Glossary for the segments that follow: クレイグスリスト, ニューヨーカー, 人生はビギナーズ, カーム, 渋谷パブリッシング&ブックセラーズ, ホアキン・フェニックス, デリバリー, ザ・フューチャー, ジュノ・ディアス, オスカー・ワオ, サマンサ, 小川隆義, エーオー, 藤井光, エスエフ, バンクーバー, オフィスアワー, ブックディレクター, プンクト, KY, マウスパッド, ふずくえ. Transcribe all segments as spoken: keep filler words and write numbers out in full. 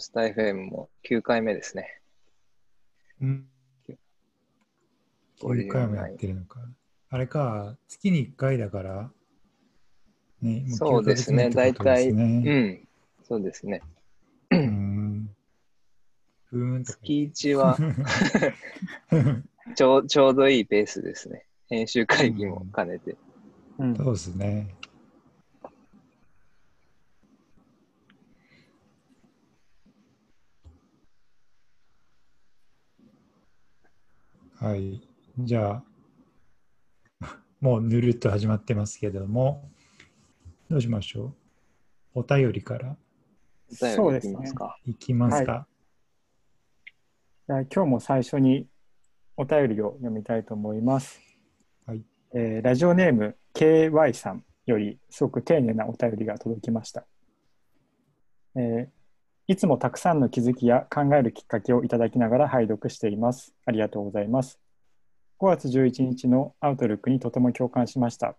スタ エフエム もきゅうかいめですね。うん。きゅうかいもやってるのか。あれか、月にいっかいだから、ね、もうそうですね、大体、うん、そうですね。うん。月いちはちょう、ちょうどいいペースですね。編集会議も兼ねて。うんうん、そうですね。はい。じゃあ、もうぬるっと始まってますけれども、どうしましょう。お便りから。そうですね。いきますか。はい、じゃあ今日も最初にお便りを読みたいと思います。はいえー、ラジオネーム ケーワイ さんより、すごく丁寧なお便りが届きました。えーいつもたくさんの気づきや考えるきっかけをいただきながら拝読しています。ありがとうございます。ごがつじゅういちにちのアウトルックにとても共感しました。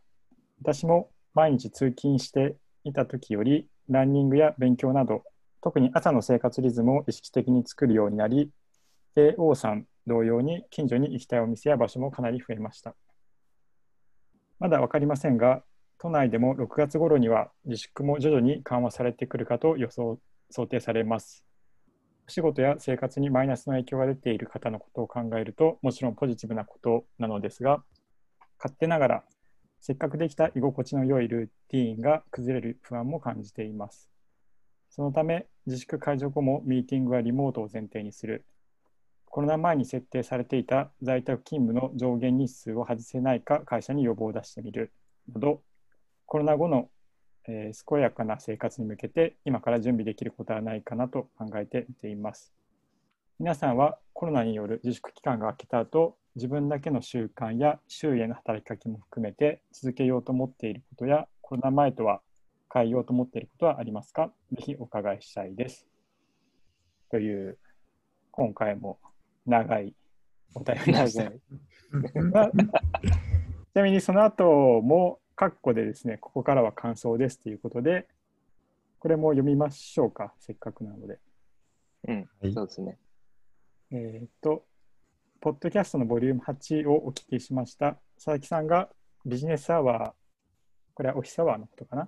私も毎日通勤していた時より、ランニングや勉強など、特に朝の生活リズムを意識的に作るようになり、エーオー さん同様に近所に行きたいお店や場所もかなり増えました。まだわかりませんが、都内でもろくがつ頃には自粛も徐々に緩和されてくるかと予想想定されます。お仕事や生活にマイナスの影響が出ている方のことを考えると、もちろんポジティブなことなのですが、勝手ながらせっかくできた居心地の良いルーティーンが崩れる不安も感じています。そのため、自粛解除後もミーティングはリモートを前提にする。コロナ前に設定されていた在宅勤務の上限日数を外せないか会社に要望を出してみるなど、コロナ後のえー、健やかな生活に向けて今から準備できることはないかなと考えています。皆さんはコロナによる自粛期間が明けた後、自分だけの習慣や周囲への働きかけも含めて続けようと思っていることや、コロナ前とは変えようと思っていることはありますか？ぜひお伺いしたいです。という、今回も長いお便りでした。ちなみにその後もカッコでですね、ここからは感想ですということで、これも読みましょうか、せっかくなので。うん、そうですね。えっと、ポッドキャストのボリュームはちをお聞きしました。佐々木さんがビジネスアワー、これはオフィスアワーのことかな。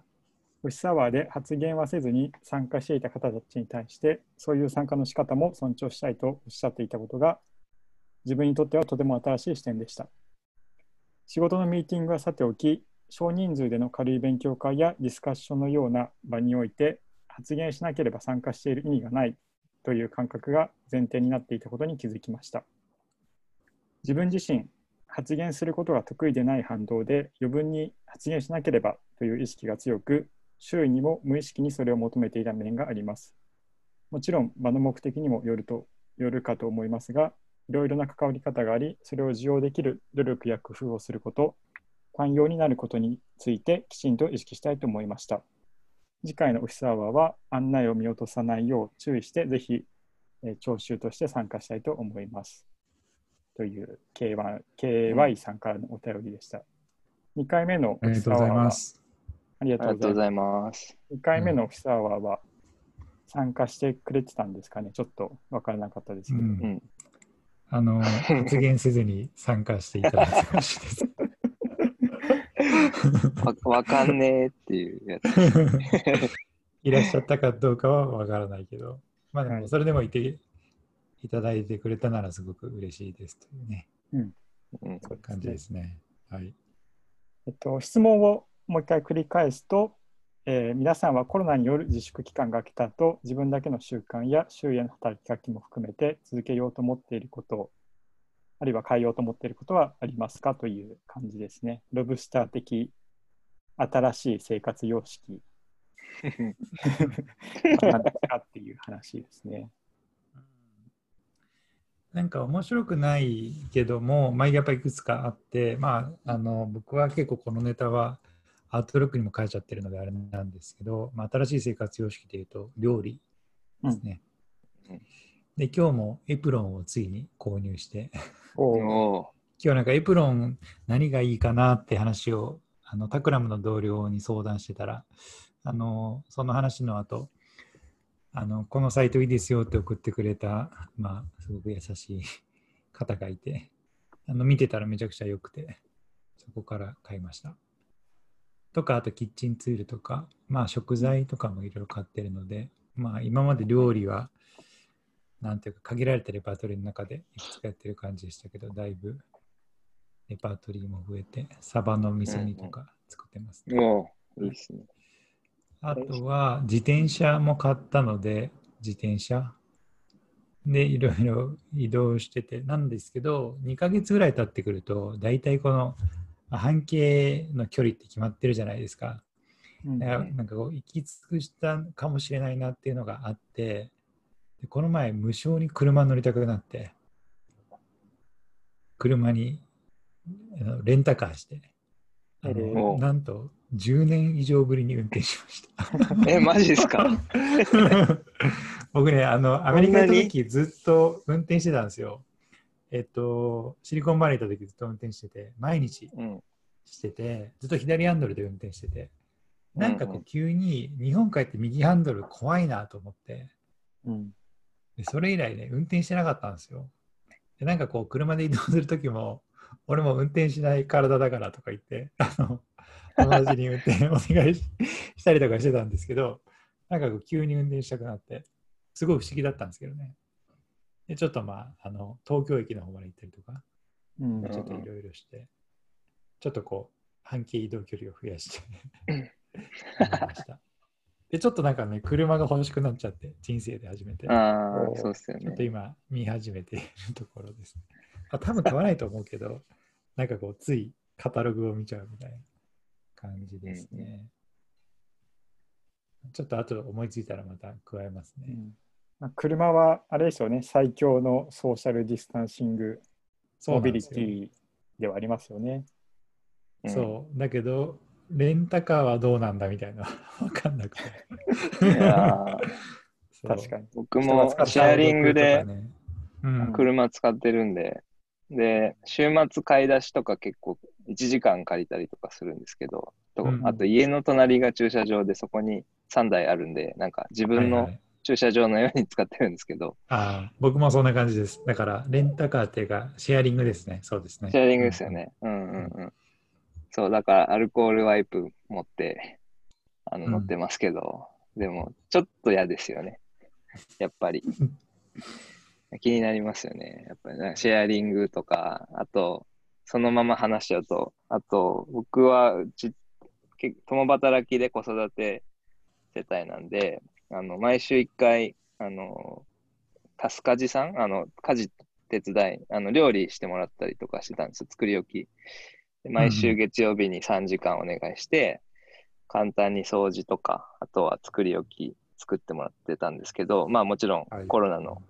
オフィスアワーで発言はせずに参加していた方たちに対して、そういう参加の仕方も尊重したいとおっしゃっていたことが、自分にとってはとても新しい視点でした。仕事のミーティングはさておき、少人数での軽い勉強会やディスカッションのような場において発言しなければ参加している意味がないという感覚が前提になっていたことに気づきました。自分自身、発言することが得意でない反動で余分に発言しなければという意識が強く、周囲にも無意識にそれを求めていた面があります。もちろん場の目的にもよると、よるかと思いますが、いろいろな関わり方があり、それを受容できる努力や工夫をすること、寛容になることについてきちんと意識したいと思いました。次回のオフィスアワーは案内を見落とさないよう注意して、ぜひ、えー、聴衆として参加したいと思います。という ケーワン ケーワイ さんからのお便りでした。にかいめのオフィスアワーは、ありがとうございます。にかいめのオフィスアワーは参加してくれてたんですかね。ちょっと分からなかったですけど。うんうん、あの発言せずに参加していただいてほしいです。わ, わかんねえっていうやついらっしゃったかどうかはわからないけど、まあでもそれでもいて、はい、いただいてくれたならすごく嬉しいですというね、うん、そういう感じですね。はい。えっと質問をもう一回繰り返すと、えー、皆さんはコロナによる自粛期間が明けた後、自分だけの習慣や周囲への働きかけも含めて続けようと思っていること。あるいは変えようと思っていることはありますかという感じですね。ロブスター的新しい生活様式なんですかっていう話ですね。なんか面白くないけども、まあ、やっぱりいくつかあって、まあ、あの僕は結構このネタはアウトロックにも書いちゃってるのであれなんですけど、まあ、新しい生活様式でいうと料理ですね。うんうんで今日もエプロンをついに購入してお今日なんかエプロン何がいいかなって話をあのタクラムの同僚に相談してたらあのその話の後あのこのサイトいいですよって送ってくれた、まあ、すごく優しい方がいて、あの見てたらめちゃくちゃ良くて、そこから買いました。とか、あとキッチンツールとか、まあ、食材とかもいろいろ買ってるので、まあ、今まで料理は、なんていうか限られたレパートリーの中でいくつかやってる感じでしたけど、だいぶレパートリーも増えて、サバの味噌煮とか作ってます、ね。うん、いいですね。あとは自転車も買ったので、自転車でいろいろ移動してて、なんですけど、にかげつぐらい経ってくると、だいたいこの半径の距離って決まってるじゃないですか。なんかこう行き尽くしたかもしれないなっていうのがあって、でこの前無償に車乗りたくなって、車にレンタカーして、あのなんと、じゅうねん以上ぶりに運転しました。え、マジですか？僕ね、あの、アメリカに行った時ずっと運転してたんですよ。えっと、シリコンバレー行った時ずっと運転してて、毎日してて、うん、ずっと左ハンドルで運転してて、なんかこう急に日本帰って右ハンドル怖いなと思って、うん、でそれ以来ね、運転してなかったんですよ。でなんかこう、車で移動する時も、俺も運転しない体だからとか言って、あの、友達に運転お願い し, したりとかしてたんですけど、なんかこう急に運転したくなって、すごい不思議だったんですけどね。でちょっとまあ、あの東京駅の方まで行ったりとか、うん、ちょっといろいろして、ちょっとこう、半径移動距離を増やしてました。で、ちょっとなんかね、車が欲しくなっちゃって、人生で初めて。ああ、そうですよね。ちょっと今、見始めているところですね。あ多分買わないと思うけど、なんかこう、ついカタログを見ちゃうみたいな。感じですね。うん、ちょっとあと思いついたらまた加えますね。うん、車はあれですよね、最強のソーシャルディスタンシングモビリティではありますよね。そう、うん、だけどレンタカーはどうなんだみたいな分かんなくて。いや確かに。僕もシェアリングで車使ってるんで、うん、で週末買い出しとか結構。いちじかん借りたりとかするんですけど、とあと家の隣が駐車場でそこにさんだいあるんで、なんか自分の駐車場のように使ってるんですけど、はいはい、あ僕もそんな感じです。だからレンタカーっていうかシェアリングですね。そうですね。シェアリングですよね。うんうんうん。うん、そうだからアルコールワイプ持ってあの乗ってますけど、うん、でもちょっと嫌ですよね。やっぱり気になりますよね。やっぱりシェアリングとかあと。そのまま話しちゃうと、あと僕はうち共働きで子育て世帯なんで、あの毎週いっかいあのタスカジさんあの家事手伝いあの料理してもらったりとかしてたんです。作り置きで毎週月曜日にさんじかんお願いして、うん、簡単に掃除とかあとは作り置き作ってもらってたんですけど、まあもちろんコロナの、はい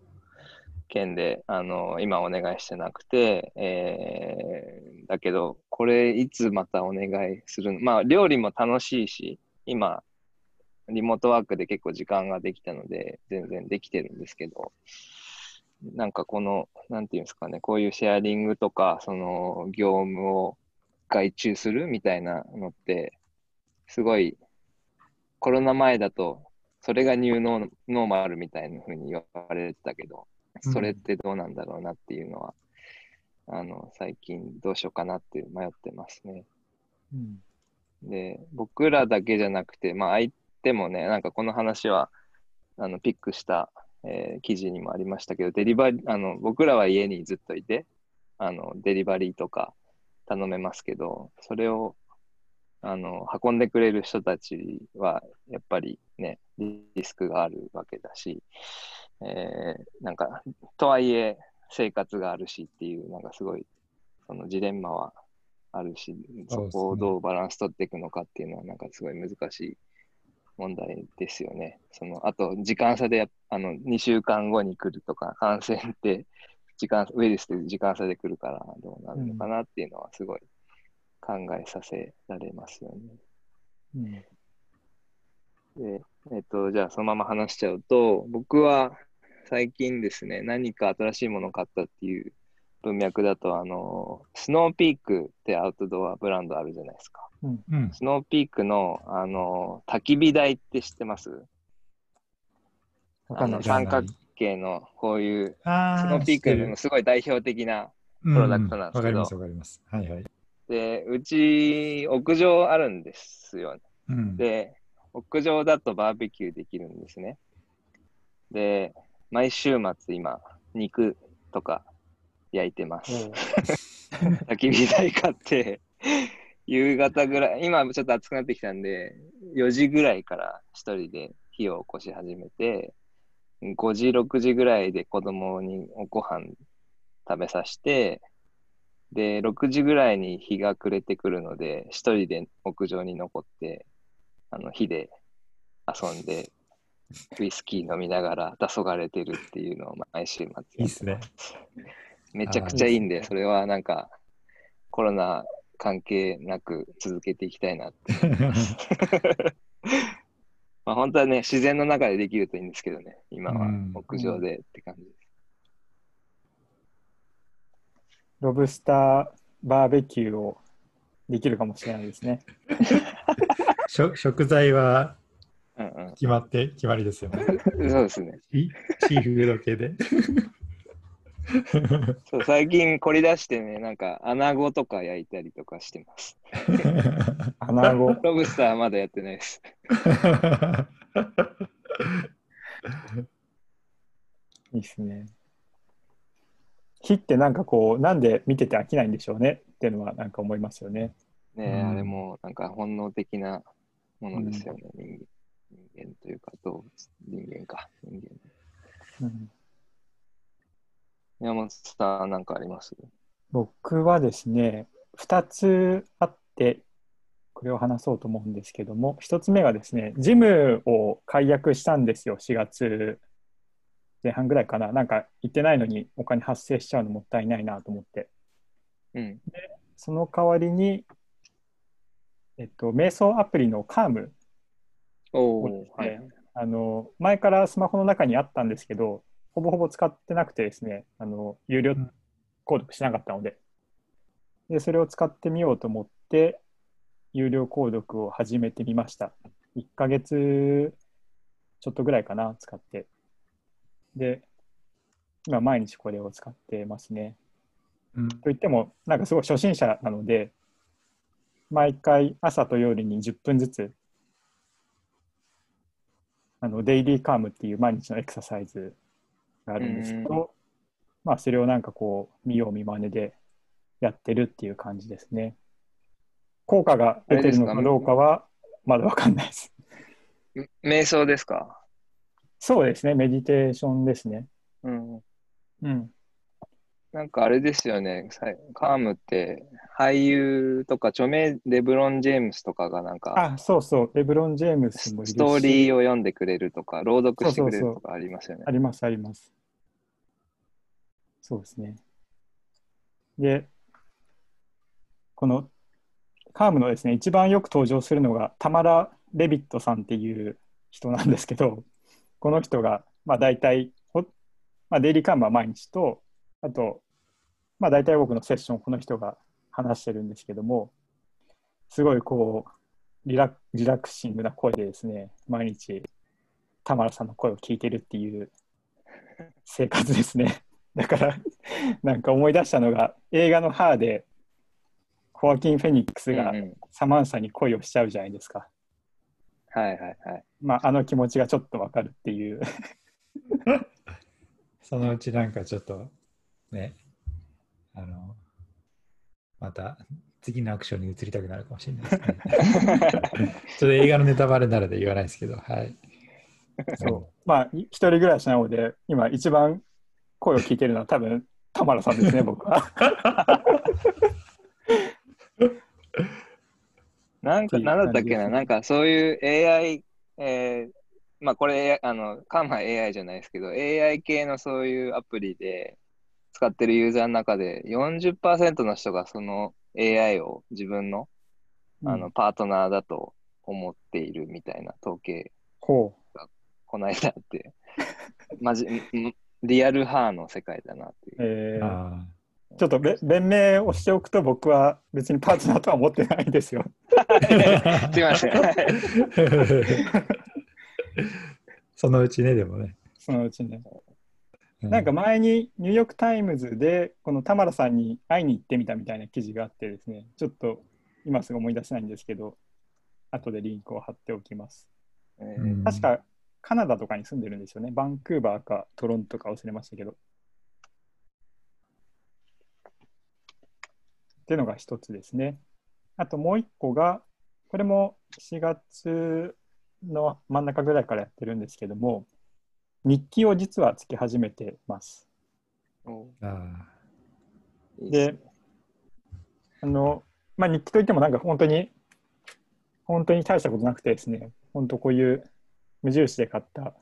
件であの今お願いしてなくて、えー、だけどこれいつまたお願いするの、まあ料理も楽しいし今リモートワークで結構時間ができたので全然できてるんですけど、なんかこのなんていうんですかね、こういうシェアリングとかその業務を外注するみたいなのってすごいコロナ前だとそれがニューノーマルみたいな風に言われてたけど、それってどうなんだろうなっていうのは、うん、あの最近どうしようかなって迷ってますね。うん、で僕らだけじゃなくて、まあ、相手もね、なんかこの話はあのピックした、えー、記事にもありましたけど、デリバリあの僕らは家にずっといてあのデリバリーとか頼めますけど、それをあの運んでくれる人たちはやっぱりねリスクがあるわけだし、えー、なんかとはいえ生活があるしっていうなんかすごいそのジレンマはあるし、そこをどうバランス取っていくのかっていうのはなんかすごい難しい問題ですよね。そのあと時間差であのにしゅうかんごに来るとか、感染って時間ウイルスって時間差で来るからどうなるのかなっていうのはすごい考えさせられますよね。うん、でえっとじゃあそのまま話しちゃうと、僕は最近ですね、何か新しいものを買ったっていう文脈だと、あのスノーピークってアウトドアブランドあるじゃないですか。うんうん、スノーピークの、あの焚き火台って知ってます？あの三角形のこういうスノーピークルのすごい代表的なプロダクトなんですけど、わかりますわかります、はいはい、でうち屋上あるんですよね、うん、で屋上だとバーベキューできるんですね。で毎週末今肉とか焼いてます、うん、焚き火台買って夕方ぐらい、今ちょっと暑くなってきたんでよじぐらいから一人で火を起こし始めて、ごじろくじぐらいで子供におご飯食べさせて、でろくじぐらいに日が暮れてくるので一人で屋上に残ってあの火で遊んでウイスキー飲みながら黄昏れてるっていうのを毎週末やってます。いいっすね。めちゃくちゃいいんで、それはなんかコロナ関係なく続けていきたいなって思います。まあ本当はね、自然の中でできるといいんですけどね、今は屋上でって感じです。うんうん、ロブスターバーベキューをできるかもしれないですね。食材は決まって決まりですよね。うんうん、そうですね。シーフード系で。そう最近凝り出してね、なんか穴子とか焼いたりとかしてます。穴子ロブスターまだやってないです。いいですね。火ってなんかこう、なんで見てて飽きないんでしょうねっていうのはなんか思いますよね。ねえ、うん、あれもなんか本能的なものですよね、うん、人間、人間というか動物、人間か、人間。うん山本さん、何かあります？僕はですね、ふたつあって、これを話そうと思うんですけども、ひとつめがですね、ジムを解約したんですよ、しがつぜんはんぐらいかな。なんか行ってないのにお金発生しちゃうのもったいないなと思って。うん、でその代わりに、えっと、瞑想アプリのカームをですね、おー、はい、あの前からスマホの中にあったんですけど、ほぼほぼ使ってなくてですね、あの有料購読しなかったので、でそれを使ってみようと思って有料購読を始めてみました。いっかげつちょっとぐらいかな使って、で今毎日これを使ってますね、うん、といってもなんかすごい初心者なので、毎回朝と夜にじゅっぷんずつあのデイリーカームっていう毎日のエクササイズがあるんですけど、まあそれをなんかこう見よう見まねでやってるっていう感じですね。効果が出てるのかどうかはまだわかんないです。瞑想ですか？そうですね、メディテーションですね。うん。うん。なんかあれですよね、カームって俳優とか著名レブロン・ジェームスとかがなんか、あ、そうそう、レブロン・ジェームスもいるし、ストーリーを読んでくれるとか朗読してくれるとかありますよね。そうそうそう、ありますあります。そうですね。でこのカームのですね、一番よく登場するのがタマラ・レビットさんっていう人なんですけど、この人がまあ大体、まあ、デイリーカームは毎日と、あと、まあ、大体僕のセッションこの人が話してるんですけども、すごいこうリラッ、リラクシングな声でですね、毎日田村さんの声を聞いてるっていう生活ですね。だからなんか思い出したのが、映画の「ハー」でホアキン・フェニックスがサマンサに恋をしちゃうじゃないですか。はいはいはい。まああの気持ちがちょっとわかるっていうそのうちなんかちょっとね、あのまた次のアクションに移りたくなるかもしれないですね。ちょっと映画のネタバレなので言わないですけど、はい。そうまあ一人暮らしなので今一番声を聞いてるのは多分田村さんですね、僕は。なんか何だったっけな、なんかそういう エーアイ、えー、まあこれあのカンマ エーアイ じゃないですけど、 エーアイ 系のそういうアプリで使ってるユーザーの中で よんじゅっパーセント の人がその エーアイ を自分 の, あのパートナーだと思っているみたいな統計がこの間あって、うん、マジリアルハーの世界だなっていう、えー、あちょっと弁明をしておくと、僕は別にパートナーとは思ってないですよ。すいません。そのうちね、でもね、そのうちね。なんか前にニューヨークタイムズでこのタマラさんに会いに行ってみたみたいな記事があってですね、ちょっと今すぐ思い出せないんですけど、後でリンクを貼っておきます。えー、確かカナダとかに住んでるんですよね。バンクーバーかトロントか忘れましたけど。っていうのが一つですね。あともう一個が、これもしがつの真ん中ぐらいからやってるんですけども、日記を実はつけ始めてます。あで、あの、まあ、日記といってもなんか本当に、本当に大したことなくてですね、本当こういう無印で買った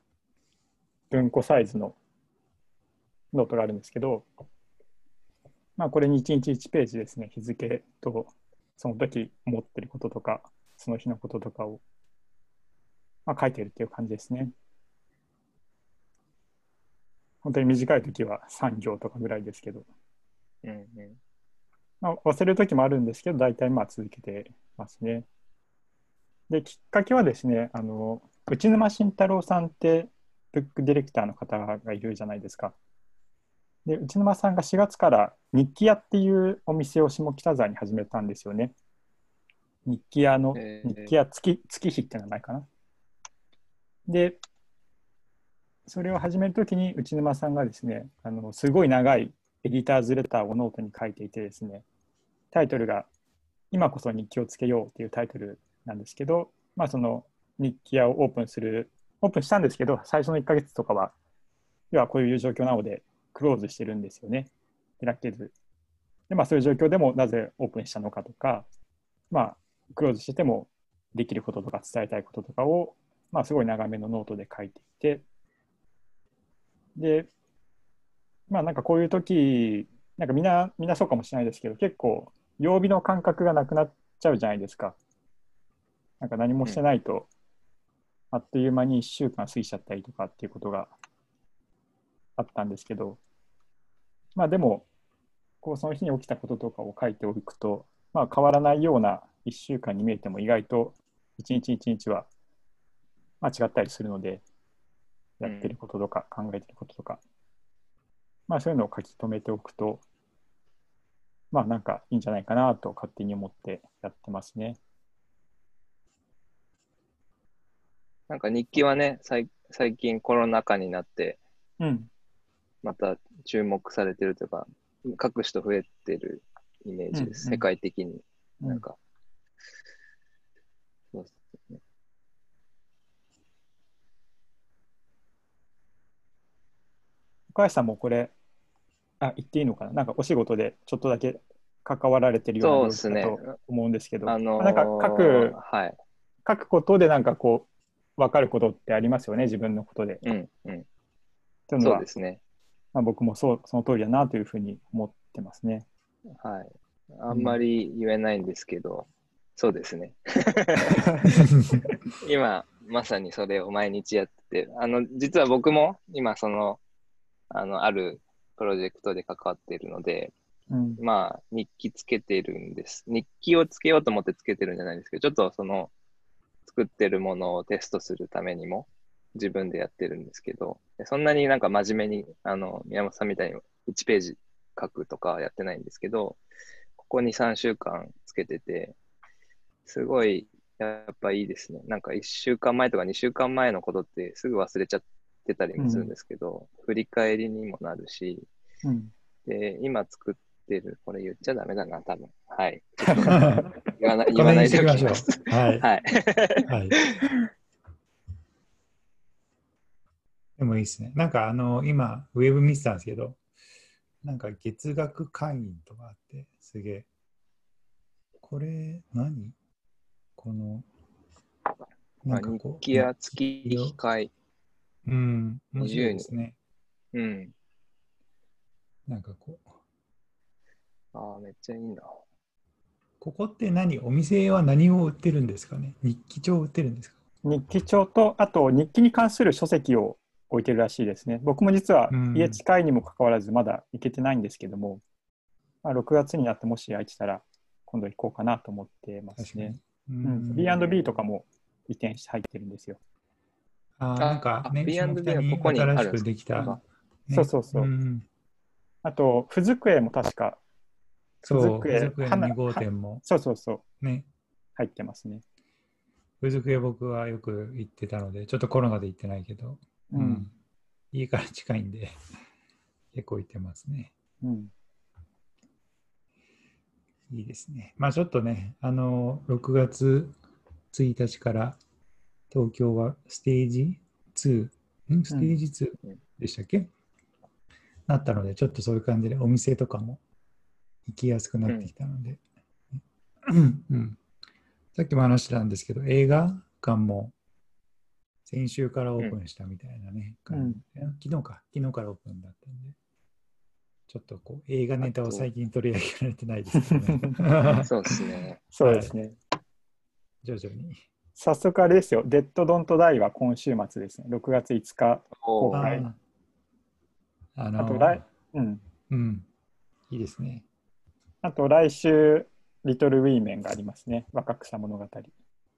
文庫サイズのノートがあるんですけど、まあ、これにいちにちいちページですね、日付とその時思ってることとか、その日のこととかを、まあ、書いてるっていう感じですね。本当に短い時はさん行とかぐらいですけど、うんうんまあ、忘れる時もあるんですけど、大体まあ続けてますね。で、きっかけはですね、あの内沼慎太郎さんってブックディレクターの方がいるじゃないですか。で、内沼さんがしがつから日記屋っていうお店を下北沢に始めたんですよね。日記屋の、えー、日記屋 月, 月日って名前かな。で、それを始めるときに内沼さんがですね、あのすごい長いエディターズレターをノートに書いていてですね、タイトルが今こそ日記をつけようっていうタイトルなんですけど、まあその日記屋をオープンするオープンしたんですけど、最初のいっかげつとかは要はこういう状況なのでクローズしてるんですよね、開けずで、まあそういう状況でもなぜオープンしたのかとか、まあクローズしててもできることとか伝えたいこととかを、まあすごい長めのノートで書いていて、で、まあなんかこういう時、なんかみんな、みんなそうかもしれないですけど、結構曜日の感覚がなくなっちゃうじゃないですか。なんか何もしてないと、あっという間にいっしゅうかん過ぎちゃったりとかっていうことがあったんですけど、まあでも、こうその日に起きたこととかを書いておくと、まあ変わらないようないっしゅうかんに見えても意外と一日一日はまあ違ったりするので、やってることとか考えてることとか、まあそういうのを書き留めておくと、まあなんかいいんじゃないかなと勝手に思ってやってますね。なんか日記はね、最近コロナ禍になって、うん、また注目されてるというか、書く人増えてるイメージです。うんうん、世界的になんか、うん、そうですね。岡安さんもこれ、あ、言っていいのかな、なんかお仕事でちょっとだけ関わられてるようなだと思うんですけど、ねあのー、なんか書く、はい、書くことでなんかこう分かることってありますよね、自分のことで。うんうん、というのはそうですね。まあ、僕も そうその通りだなというふうに思ってますね。はい。あんまり言えないんですけど、うん、そうですね。今まさにそれを毎日やってて、あの実は僕も今そのあの、あるプロジェクトで関わっているので、うん、まあ、日記つけてるんです。日記をつけようと思ってつけてるんじゃないんですけど、ちょっとその、作ってるものをテストするためにも、自分でやってるんですけど、そんなになんか真面目に、あの、宮本さんみたいにいちページ書くとかやってないんですけど、ここにさんしゅうかんつけてて、すごい、やっぱいいですね。なんかいっしゅうかんまえとかにしゅうかんまえのことってすぐ忘れちゃって、出たりもするんですけど、うん、振り返りにもなるし、うん、で今作ってるこれ言っちゃダメだな多分はい言わない言わないでおきますはいはい、はい、でもいいですね。なんかあの今ウェブ見てたんですけど、なんか月額会員とかあってすげえこれ何このなんかこう日記や月日会うん、面白いですね。うん。なんかこう。ああ、めっちゃいいな。ここって何、お店は何を売ってるんですかね。日記帳を売ってるんですか。日記帳と、あと日記に関する書籍を置いてるらしいですね。僕も実は家近いにもかかわらずまだ行けてないんですけども、うんまあ、ろくがつになってもし空いてたら今度行こうかなと思ってますね。うん、ビーアンドビー とかも移転して入ってるんですよ。ああ、なんかね、下北に新しくできた。ね、そうそうそう。うん、あと、ふずくえも確か。そう、ふずくえにごうてんも。そうそうそう。ね。入ってますね。ふずくえ僕はよく行ってたので、ちょっとコロナで行ってないけど、うんうん、家から近いんで、結構行ってますね。うん。いいですね。まあちょっとね、あの、ろくがつついたちから、東京はステージツー、んステージツーでしたっけ、うん、なったので、ちょっとそういう感じでお店とかも行きやすくなってきたので、うんうん、さっきも話したんですけど、映画館も先週からオープンしたみたいなね、うん、昨日か、昨日からオープンだったんで、ちょっとこう映画ネタを最近取り上げられてないですけどね。そうですね。そうですね。徐々に。早速あれですよ、デッド・ドント・ダイは今週末ですね、ろくがついつか公開。あ, あ, のー、あと来、うん、うん、いいですね。あと来週、リトル・ウィーメンがありますね、若草物語。あ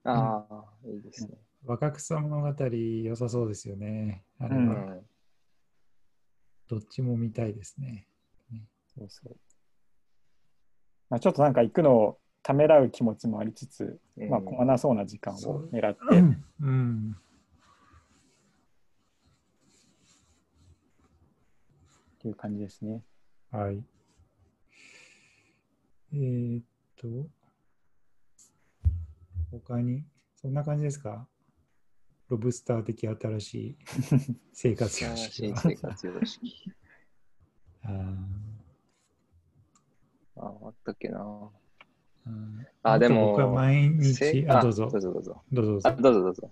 あ、うん、いいですね。若草物語、良さそうですよね。あれは、うん、どっちも見たいですね。そうそう。まあ、ちょっとなんか行くのをためらう気持ちもありつつ、まあ、困らそうな時間を狙って、うんうん、っていう感じですね。はい。えー、っと、他にそんな感じですか？ロブスター的新しい生活様式は。新しい生活様式。ああ、あったっけな。うん、あでも僕は毎日あどうぞどうぞどうぞどうぞどうぞどうぞどうぞ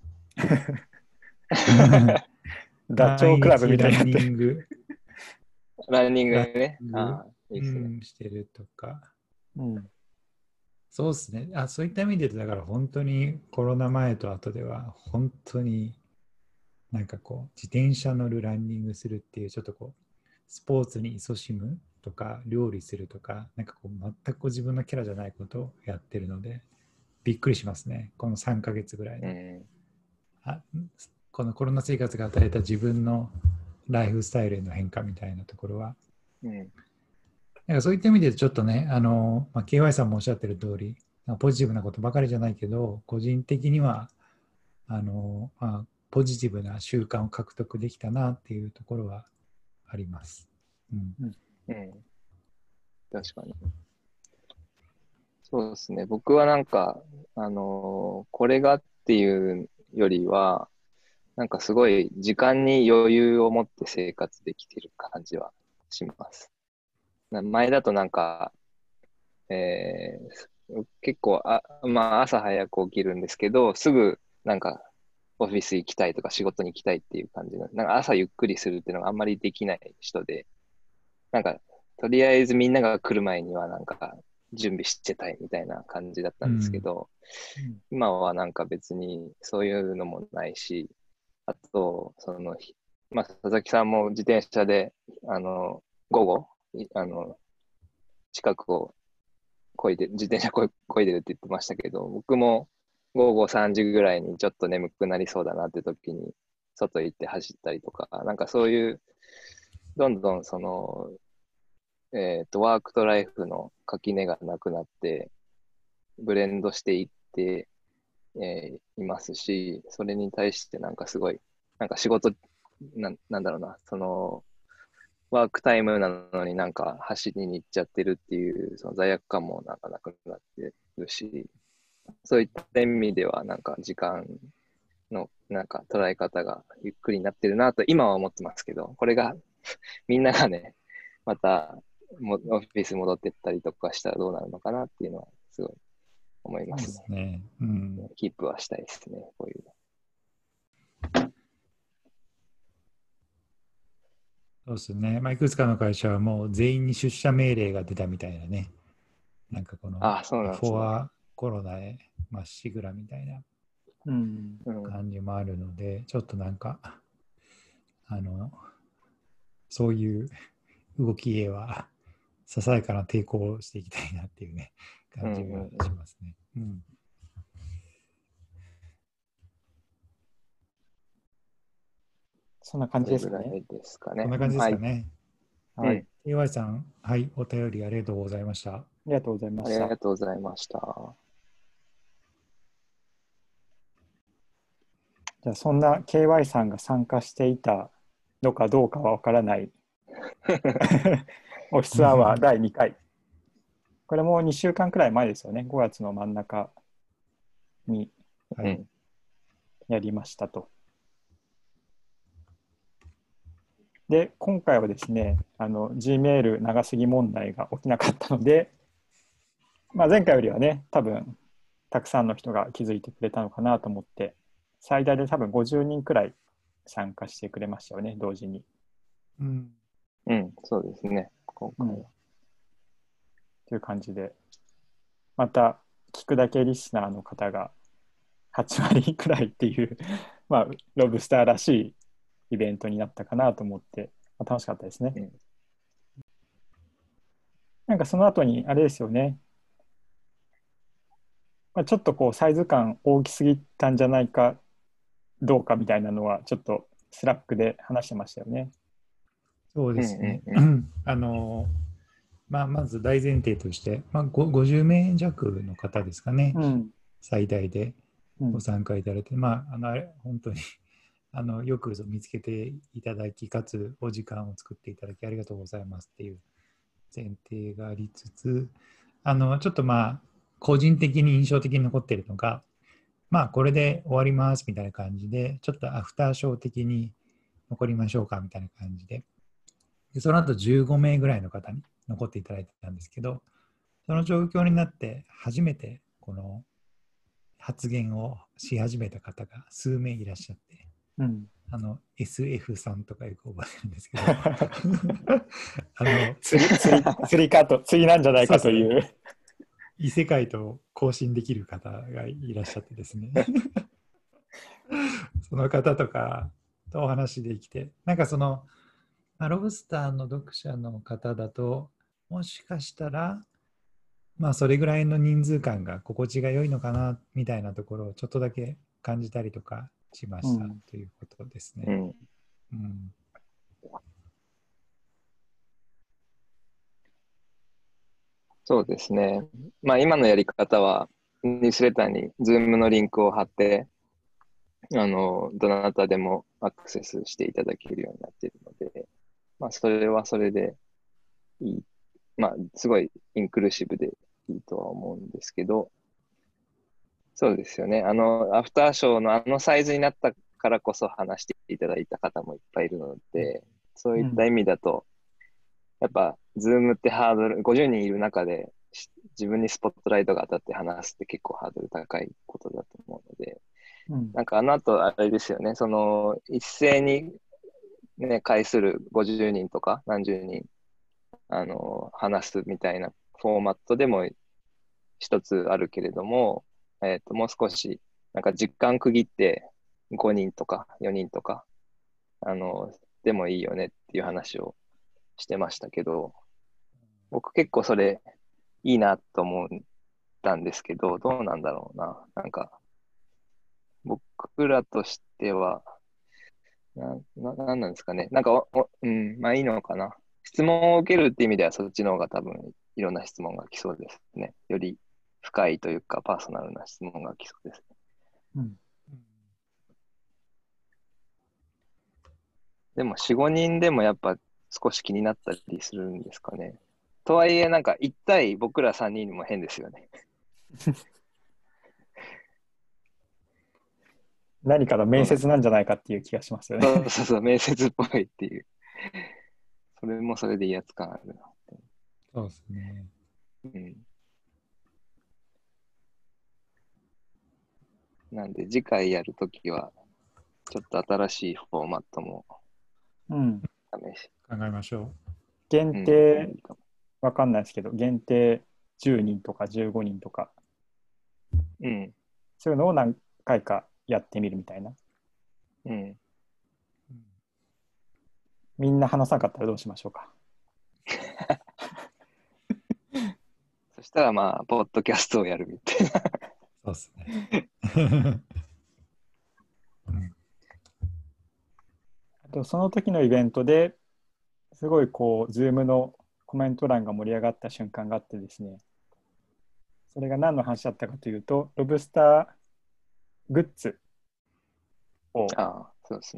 ダチョウクラブみたいなランニングランニングねあいいですね、うん、してるとか、うん、そうですねあそういった意味でだから本当にコロナ前と後では本当になんかこう自転車乗るランニングするっていうちょっとこうスポーツに勤しむとか料理するとかなんかこう全く自分のキャラじゃないことをやってるのでびっくりしますねこのさんかげつぐらいで、えー、あこのコロナ生活が与えた自分のライフスタイルへの変化みたいなところは、えー、なんかそういった意味でちょっとねあの、まあ、ケーワイ さんもおっしゃってる通りポジティブなことばかりじゃないけど個人的にはあの、まあ、ポジティブな習慣を獲得できたなっていうところはあります、うんうんうん、確かにそうですね僕はなんかあのー、これがっていうよりはなんかすごい時間に余裕を持って生活できてる感じはします前だとなんか、えー、結構あ、まあ、朝早く起きるんですけどすぐなんかオフィス行きたいとか仕事に行きたいっていう感じのなんか朝ゆっくりするっていうのがあんまりできない人でなんかとりあえずみんなが来る前にはなんか準備してたいみたいな感じだったんですけど、うん、今はなんか別にそういうのもないしあとその、まあ、佐々木さんも自転車であの午後あの近くをこいで自転車こい、こいでるって言ってましたけど僕もごごさんじぐらいにちょっと眠くなりそうだなって時に外行って走ったりとかなんかそういうどんどんそのえっと、ワークとライフの垣根がなくなって、ブレンドしていって、えー、いますし、それに対してなんかすごい、なんか仕事、な、なんだろうな、その、ワークタイムなのになんか走りに行っちゃってるっていう、その罪悪感もなんかなくなってるし、そういった意味ではなんか時間のなんか捉え方がゆっくりになってるなと今は思ってますけど、これがみんながね、また、もオフィス戻ってったりとかしたらどうなるのかなっていうのはすごい思いますね。そうですね。うん、キープはしたいですね、こういうの。そうですね。まあ、いくつかの会社はもう全員に出社命令が出たみたいなね。なんかこのああそうなんです、ね、フォアコロナへまっしぐらみたいな感じもあるので、うん、ちょっとなんかあのそういう動きへはささやかな抵抗をしていきたいなっていうね感じがしますね、うんうんうん、そんな感じですかね。そんな感じですかね。はい。ケーワイ さん、はい、お便りありがとうございました。ありがとうございました。ありがとうございました。じゃあ、そんな ケーワイ さんが参加していたのかどうかはわからないオフィスアワーだいにかい。これもにしゅうかんくらい前ですよね。ごがつの真ん中に、はい、やりましたと。で、今回はですね、あの Gmail 長すぎ問題が起きなかったので、まあ、前回よりはね、多分たくさんの人が気づいてくれたのかなと思って、最大で多分ごじゅうにんくらい参加してくれましたよね、同時に。うん、うん、そうですね、今回は。うん、という感じで、また聞くだけリスナーの方がはちわりくらいっていう、まあ、ロブスターらしいイベントになったかなと思って、まあ、楽しかったですね。うん、なんかその後にあれですよね、まあ、ちょっとこうサイズ感大きすぎたんじゃないかどうかみたいなのはちょっとスラックで話してましたよね。そうですね。あのまあ、まず大前提として、まあ、ごじゅうめい弱の方ですかね、うん、最大でご参加いただいて、うん、まあ、あのあれ本当にあのよくぞ見つけていただき、かつお時間を作っていただきありがとうございますっていう前提がありつつ、あのちょっとまあ個人的に印象的に残っているのが、まあこれで終わりますみたいな感じで、ちょっとアフターショー的に残りましょうかみたいな感じで、でその後じゅうごめいぐらいの方に残っていただいてたんですけど、その状況になって初めてこの発言をし始めた方が数名いらっしゃって。うん、あの エスエフ さんとかよく覚えてるんですけどあの 釣, り 釣, り釣りかと釣りなんじゃないかという、ね、異世界と交信できる方がいらっしゃってですねその方とかとお話できて、なんかその、まあ、ロブスターの読者の方だともしかしたら、まあ、それぐらいの人数感が心地が良いのかなみたいなところをちょっとだけ感じたりとかしました、うん、ということですね。うんうん、そうですね。まあ今のやり方はニュースレターに Zoom のリンクを貼って、あのどなたでもアクセスしていただけるようになっているので、まあそれはそれでいい、まあすごいインクルーシブでいいとは思うんですけど。そうですよね。あの、アフターショーのあのサイズになったからこそ話していただいた方もいっぱいいるので、そういった意味だと、うん、やっぱ、ズームってハードル、ごじゅうにんいる中で、自分にスポットライトが当たって話すって結構ハードル高いことだと思うので、うん、なんかあの後、あれですよね、その、一斉に、ね、介するごじゅうにんとか何十人、あの、話すみたいなフォーマットでも一つあるけれども、えーと、もう少し、なんか時間区切ってごにんとかよにんとか、あの、でもいいよねっていう話をしてましたけど、僕結構それいいなと思ったんですけど、どうなんだろうな。なんか、僕らとしては、な、な、なんなんですかね。なんかお、お、うん、まあいいのかな。質問を受けるって意味ではそっちの方が多分いろんな質問が来そうですね。より深いというかパーソナルな質問が来そうですね。うん、でも よん、ごにんでもやっぱ少し気になったりするんですかね。とはいえなんかいち対僕らさんにんも変ですよね。何かの面接なんじゃないかっていう気がしますよね。そうそうそう、面接っぽいっていう。それもそれで威圧感あるな。そうですね。うん。なんで次回やるときはちょっと新しいフォーマットも試し、うん、考えましょう。限定、うん、わかんないですけど限定じゅうにんとかじゅうごにんとか、うん、そういうのを何回かやってみるみたいな、うん、みんな話さなかったらどうしましょうかそしたらまあポッドキャストをやるみたいなそうですね。でもその時のイベントですごいこう Zoom のコメント欄が盛り上がった瞬間があってですね、それが何の話だったかというと、ロブスターグッズを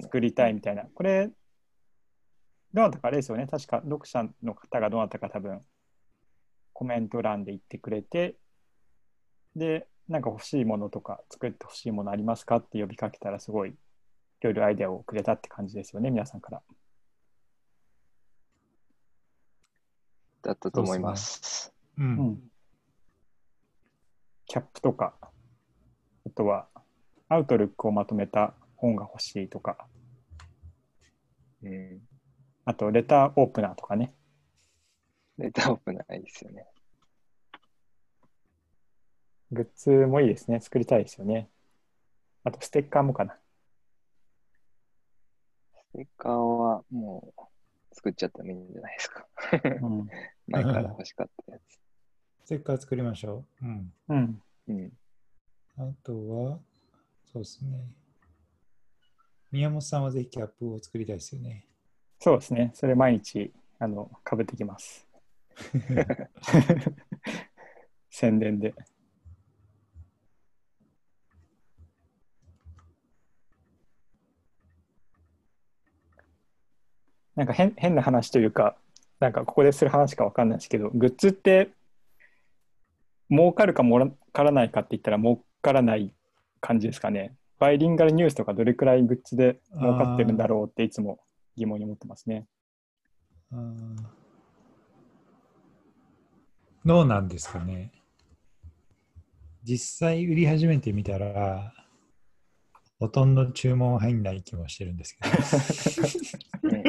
作りたいみたいな、ああ、そうですね、これどなたかあれですよね、確か読者の方がどなたか多分コメント欄で言ってくれて、でなんか欲しいものとか作って欲しいものありますかって呼びかけたら、すごいいろいろアイデアをくれたって感じですよね、皆さんからだったと思います。そうですね。うんうん、キャップとか、あとはアウトルックをまとめた本が欲しいとか、うん、あとレターオープナーとかね。レターオープナーいいですよね。グッズもいいですね。作りたいですよね。あとステッカーもかな。ステッカーはもう作っちゃってもいいんじゃないですか。うん、前から欲しかったやつ。ステッカー作りましょう。うん。うん。うん、あとは、そうですね。宮本さんはぜひキャップを作りたいですよね。そうですね。それ毎日あの被ってきます。宣伝で。なんか 変, 変な話というか、なんかここでする話か分かんないですけど、グッズって儲かるか儲からないかって言ったら儲からない感じですかね。バイリンガルニュースとかどれくらいグッズで儲かってるんだろうっていつも疑問に思ってますね。ああ、どうなんですかね。実際売り始めてみたらほとんど注文入んない気もしてるんですけど、ね、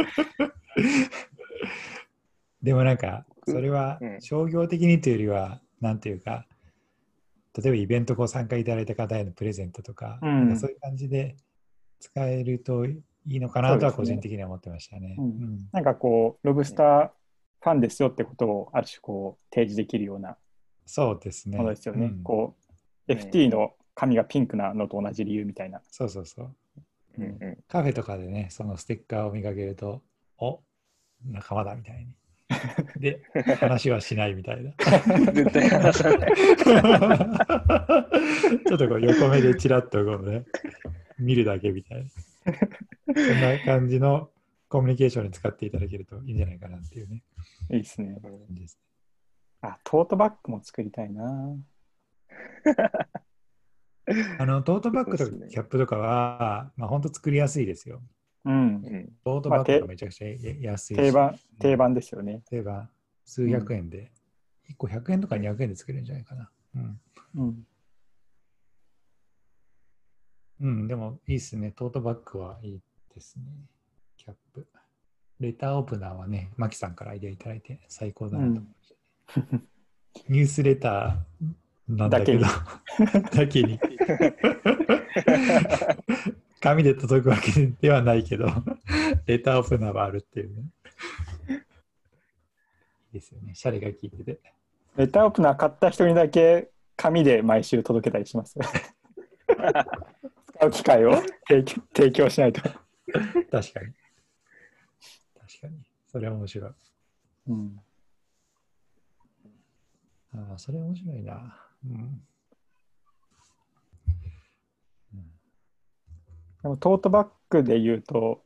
でもなんかそれは商業的にというよりはなんていうか、例えばイベントご参加いただいた方へのプレゼントとか、うん、なんかそういう感じで使えるといいのかなとは個人的には思ってましたね。うんうん、なんかこうロブスターファンですよってことをある種こう提示できるような、そうですね、ものですよね。うん、こう エフティー の髪がピンクなのと同じ理由みたいな。そうそうそう。うんうん、カフェとかでね、そのステッカーを見かけると、お、仲間だみたいに。で、話はしないみたいな。絶対話さない。ちょっとこう横目でチラッとこうね、見るだけみたいな。そんな感じのコミュニケーションに使っていただけるといいんじゃないかなっていうね。いいですね。あ、トートバッグも作りたいな。あのトートバッグとかキャップとかは、まあ、本当作りやすいですよ。うん、トートバッグがめちゃくちゃ安いし、まあ、定番、定番ですよね。定番、数百円で、うん、いっこひゃくえんとかにひゃくえんで作れるんじゃないかな。うん、うんうん、でもいいですね。トートバッグはいいですね。キャップ、レターオープナーはね、マキさんからアイデアいただいて最高だなと思いました。うん、ニュースレターなんだけどだけに紙で届くわけではないけどレターオープナーはあるっていうね。いいですよね、シャレが効いてて。レターオープナー買った人にだけ紙で毎週届けたりします使う機会を提供しないと。確かに確かに、それは面白い。うん、あ、それ面白いな。うん、でもトートバッグでいうと、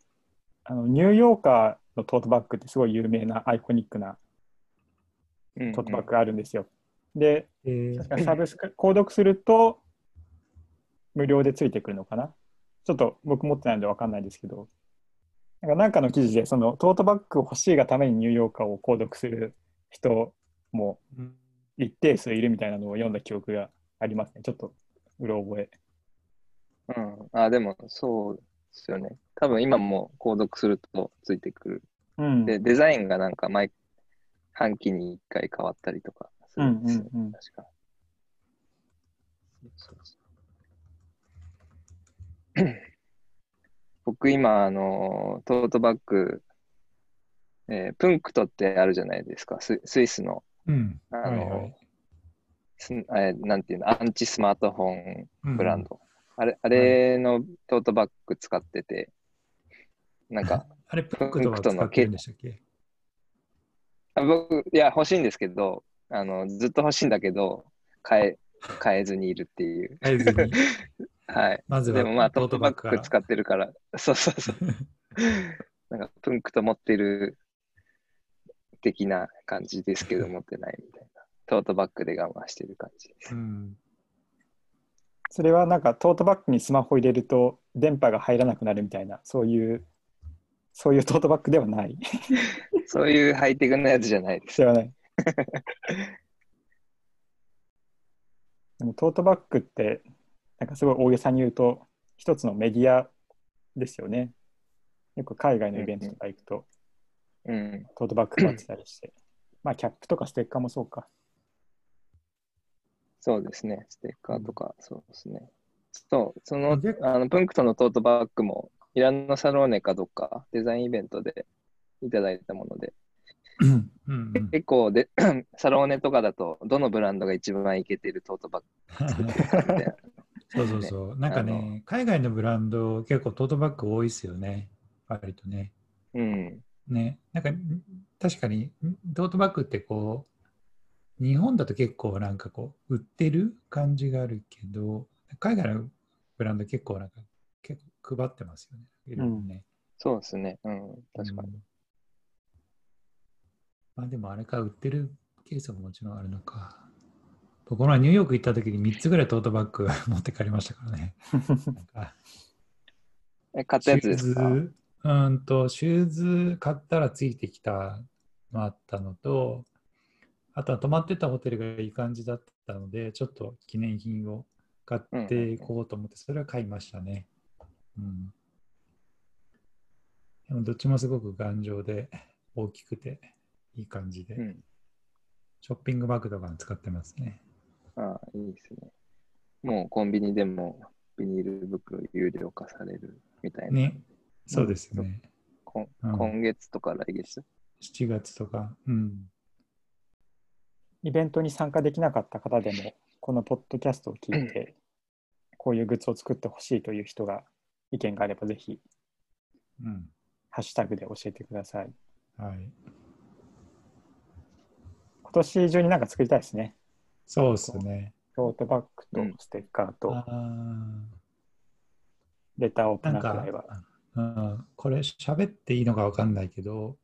あのニューヨーカーのトートバッグってすごい有名なアイコニックなトートバッグがあるんですよ。うんうん、で、えー、サブスク購読すると無料でついてくるのかな。ちょっと僕持ってないので分かんないですけど、なんかなんかの記事でそのトートバッグ欲しいがためにニューヨーカーを購読する人も、うん、一定数いるみたいなのを読んだ記憶がありますね。ちょっとうろ覚え。うん。あ、でもそうですよね。多分今も購読するとついてくる。うん、で、デザインがなんか毎半期にいっかい変わったりとかするんですよね。うんうんうん、確か。そうそう僕今、あの、トートバッグ、えー、プンクトってあるじゃないですか。ス、スイスの。うん、あの、はいはい、すえなんていうの、アンチスマートフォンブランド、うん、あれあれのトートバッグ使ってて、なんかあれ、プンクトンは使ってるんでしたっけ？あ、僕、いや、欲しいんですけど、あの、ずっと欲しいんだけど、買え、買えずにいるっていう。買えずに。はい。まずはでもまあ、トートバッグ使ってるから、そうそうそう。なんか、プンクトン持ってる的な感じですけど、持ってないみたいな。トートバッグで我慢してる感じです。うん。それはなんかトートバッグにスマホ入れると電波が入らなくなるみたいな、そういうそういうトートバッグではないそういうハイテクなやつじゃないです。ではないでもトートバッグってなんかすごい大げさに言うと一つのメディアですよね。よく海外のイベントとか行くと、うん、トートバッグ買ってたりしてまあキャップとかステッカーもそうか。そうですね、ステッカーとか、そうですね。そう、その、あのプンクトンのトートバッグも、ミラノサローネかどっか、デザインイベントでいただいたもので、うんうん、結構で、サローネとかだと、どのブランドが一番イケてるトートバッグ作ってるかみたいな。そうそうそう、なんかね、海外のブランド、結構トートバッグ多いですよね、割とね。うん。ね、なんか、確かに、トートバッグってこう、日本だと結構なんかこう売ってる感じがあるけど、海外のブランド結構なんか結構配ってますよね。いろいろね、うん、そうですね。うん、確かに。うん、まあでもあれか、売ってるケースももちろんあるのか。僕はニューヨーク行った時にみっつぐらいトートバッグ持って帰りましたからね。なんかえ買ったやつですか？シューズ、うんと、シューズ買ったらついてきたのあったのと、あとは泊まってたホテルがいい感じだったので、ちょっと記念品を買っていこうと思って、それは買いましたね。うん。でもどっちもすごく頑丈で、大きくて、いい感じで、うん、ショッピングバッグとかに使ってますね。ああ、いいですね。もうコンビニでもビニール袋有料化されるみたいな。ね、そうですね。こ、今月とか来月？ しち 月とか、うん。イベントに参加できなかった方でも、このポッドキャストを聞いて、こういうグッズを作ってほしいという人が、意見があればぜひ、うん、ハッシュタグで教えてください。はい。今年中になんか作りたいですね。そうですね。トートバッグとステッカーと、うん、レターをプラスあれば。うん、これ喋っていいのか分かんないけど、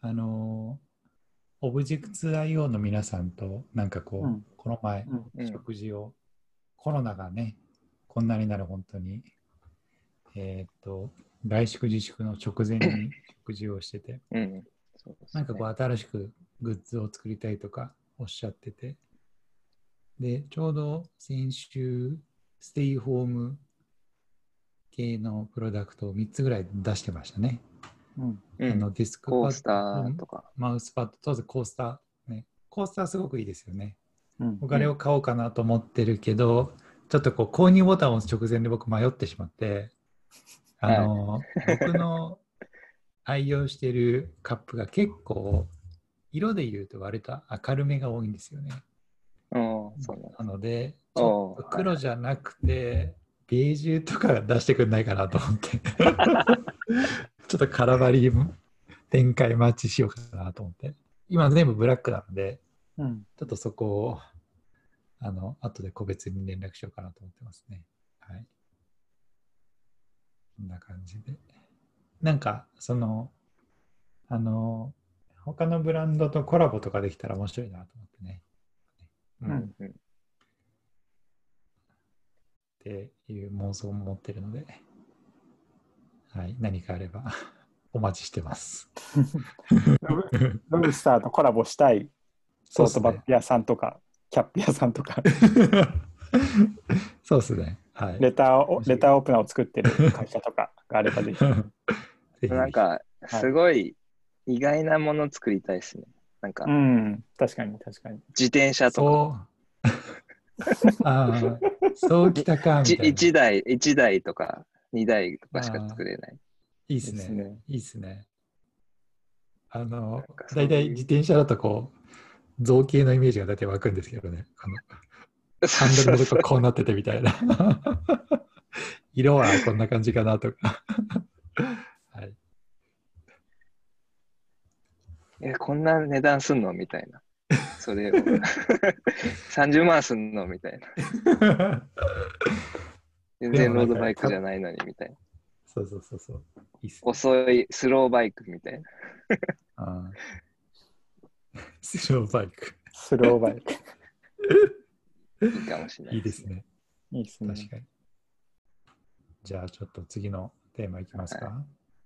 あのー、オブジェクツ アイオー の皆さんとなんかこう、うん、この前、うん、食事を、コロナがねこんなになる本当にえっ、ー、と外食自粛の直前に食事をしてて、うんそうですね、なんかこう新しくグッズを作りたいとかおっしゃってて、でちょうど先週ステイホーム系のプロダクトをみっつぐらい出してましたね。うん、あのディスクパッドとかマウスパッド、当然コースター、ね、コースターすごくいいですよね、うん、僕あれを買おうかなと思ってるけど、ちょっとこう購入ボタンを押す直前で僕迷ってしまって、あの、はい、僕の愛用してるカップが結構色でいうと割と明るめが多いんですよね。そうなのでちょっと黒じゃなくてベージュとか出してくれないかなと思ってちょっとカラバリ展開マッチしようかなと思って、今全部ブラックなので、うん、ちょっとそこをあの後で個別に連絡しようかなと思ってますね。はい。こんな感じで、なんかそのあの他のブランドとコラボとかできたら面白いなと思ってね、うんうん、っていう妄想も持ってるので、はい、何かあればお待ちしてます。ロブスターとコラボしたいトートバッグ屋さんとか、ね、キャップ屋さんとかそうですね、はい、レターをレターオープナーを作ってる会社とかがあればぜひなんかすごい意外なものを作りたいですね。なんか、うん、確かに確かに自転車とかあそうきたかみたいな、いちだいいちだいとかにだいとかしか作れない。いいですね。いいですね。あの、だいたい自転車だとこう、造形のイメージがだいたい湧くんですけどね。あのハンドルのとここうなっててみたいな。色はこんな感じかなとか。はい、え、こんな値段すんのみたいな。それをさんじゅうまんすんのみたいな。全然ロードバイクじゃないのにみたいな。そうそうそうそう。いいっすね、遅いスローバイクみたいな。あスローバイク。スローバイク。いいかもしれない、ね。いいですね。いいですね。確かに。じゃあちょっと次のテーマいきますか。はい。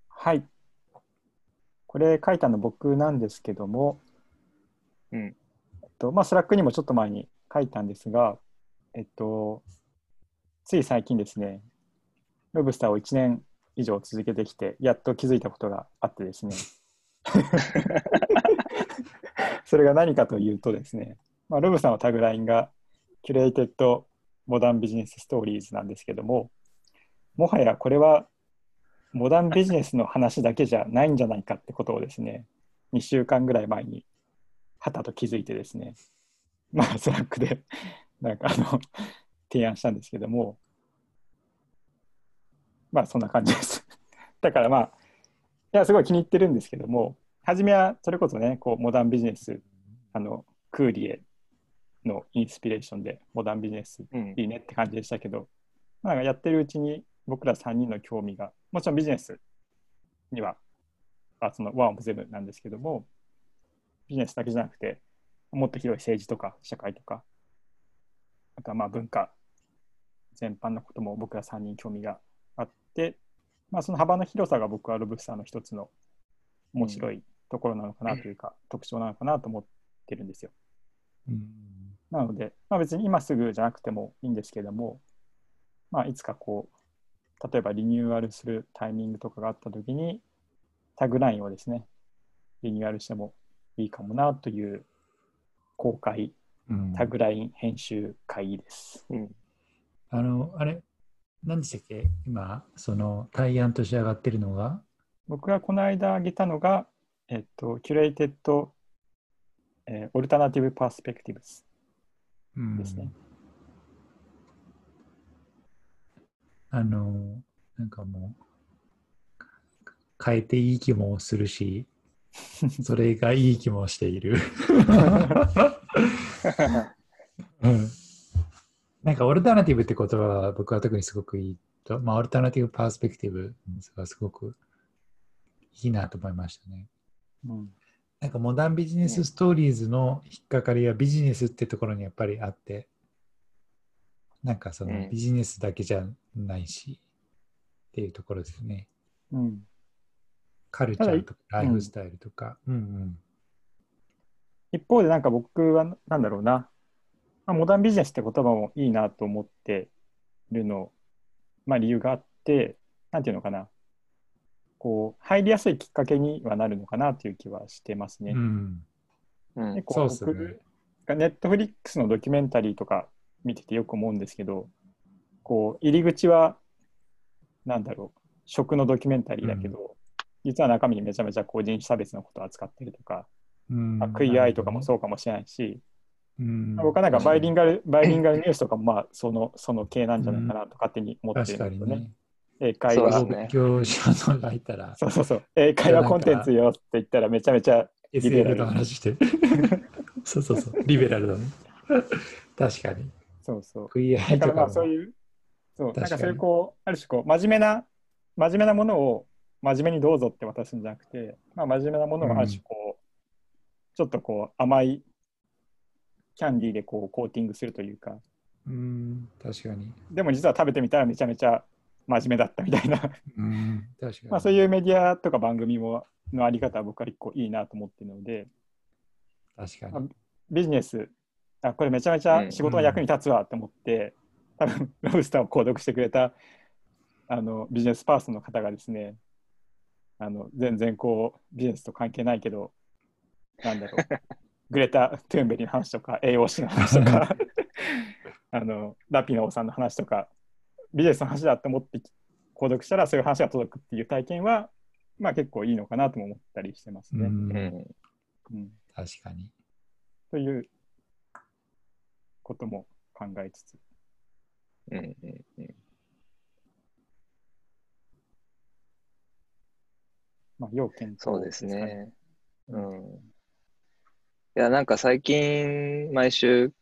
はい、これ書いたの僕なんですけども、うん。えっと、まあスラックにもちょっと前に書いたんですが、えっと、つい最近ですね、ロブスターをいちねん以上続けてきて、やっと気づいたことがあってですね。それが何かというとですね、まあ、ロブさんのタグラインがキュレーテッドモダンビジネスストーリーズなんですけども、もはやこれはモダンビジネスの話だけじゃないんじゃないかってことをですね、にしゅうかんぐらい前にはたと気づいてですね、まあスラックでなんかあの提案したんですけども、まあそんな感じです。だからまあいやすごい気に入ってるんですけども、初めはそれこそね、こうモダンビジネス、あのクーリエのインスピレーションでモダンビジネスいいねって感じでしたけど、うん、なんかやってるうちに僕らさんにんの興味が、もちろんビジネスにはあそのワンオブゼブなんですけども、ビジネスだけじゃなくてもっと広い政治とか社会とか、あとはまあ文化全般のことも僕らさんにん興味があって、まあ、その幅の広さが僕はロブスターの一つの面白い、うんところなのかなというか、特徴なのかなと思ってるんですよ。うんなので、まあ、別に今すぐじゃなくてもいいんですけども、まあ、いつかこう例えばリニューアルするタイミングとかがあった時にタグラインをですねリニューアルしてもいいかもなという公開タグライン編集会です、うんうん、あのあれ何でしたっけ、今その対案として上がってるのが、僕がこの間挙げたのがえっと、キュレーテッド、えー、オルタナティブパースペクティブスですね。あの、なんかもう、変えていい気もするし、それがいい気もしている。うん、なんかオルタナティブって言葉は僕は特にすごくいいと、まあ、オルタナティブパースペクティブがすごくいいなと思いましたね。うん、なんかモダンビジネスストーリーズの引っかかりはビジネスってところにやっぱりあって、なんかそのビジネスだけじゃないしっていうところですね、うん、カルチャーとかライフスタイルとか、うんうんうん、一方でなんか僕はなんだろうな、まあ、モダンビジネスって言葉もいいなと思ってるの、まあ、理由があって、なんていうのかな、こう入りやすいきっかけにはなるのかなという気はしてますね。うんうん、でこうそうですね。僕ネットフリックスのドキュメンタリーとか見ててよく思うんですけど、こう入り口はなんだろう、食のドキュメンタリーだけど、うん、実は中身にめちゃめちゃこう人種差別のことを扱ってるとか、うん、クイアアイとかもそうかもしれないし、うん、僕はなんかバイリンガル、バイリンガルニュースとかもまあその、その系なんじゃないかなと勝手に思ってるんですよね。うん英会話ね、教師のがいたらそうそうそう、英会話コンテンツよって言ったらめちゃめちゃリベラルの話してる。そうそうそう、リベラルだね。確かに。そうそう。だからまあそういう、そうなんかそういうこうある種こう真面目な真面目なものを真面目にどうぞって渡すんじゃなくて、まあ真面目なものがある種こう、うん、ちょっとこう甘いキャンディーでこうコーティングするというか。うん、確かに。でも実は食べてみたらめちゃめちゃ真面目だったみたいな、うん確かにまあ、そういうメディアとか番組ものあり方は僕は一個いいなと思っているので、確かに、まあ、ビジネスあこれめちゃめちゃ仕事が役に立つわと思って、うん、多分ロブスターを購読してくれたあのビジネスパーソンの方がですね、あの全然こうビジネスと関係ないけどなんだろうグレタ・トゥーンベリの話とか エーオーシー の話とかあのラピノさんの話とかビジネスの話だと思って購読したらそういう話が届くっていう体験は、まあ、結構いいのかなとも思ったりしてますね。うん、うん、確かに。ということも考えつつ、うんうんまあ、要検討ですかね。そうですね。うん。いや、なんか最近、毎週、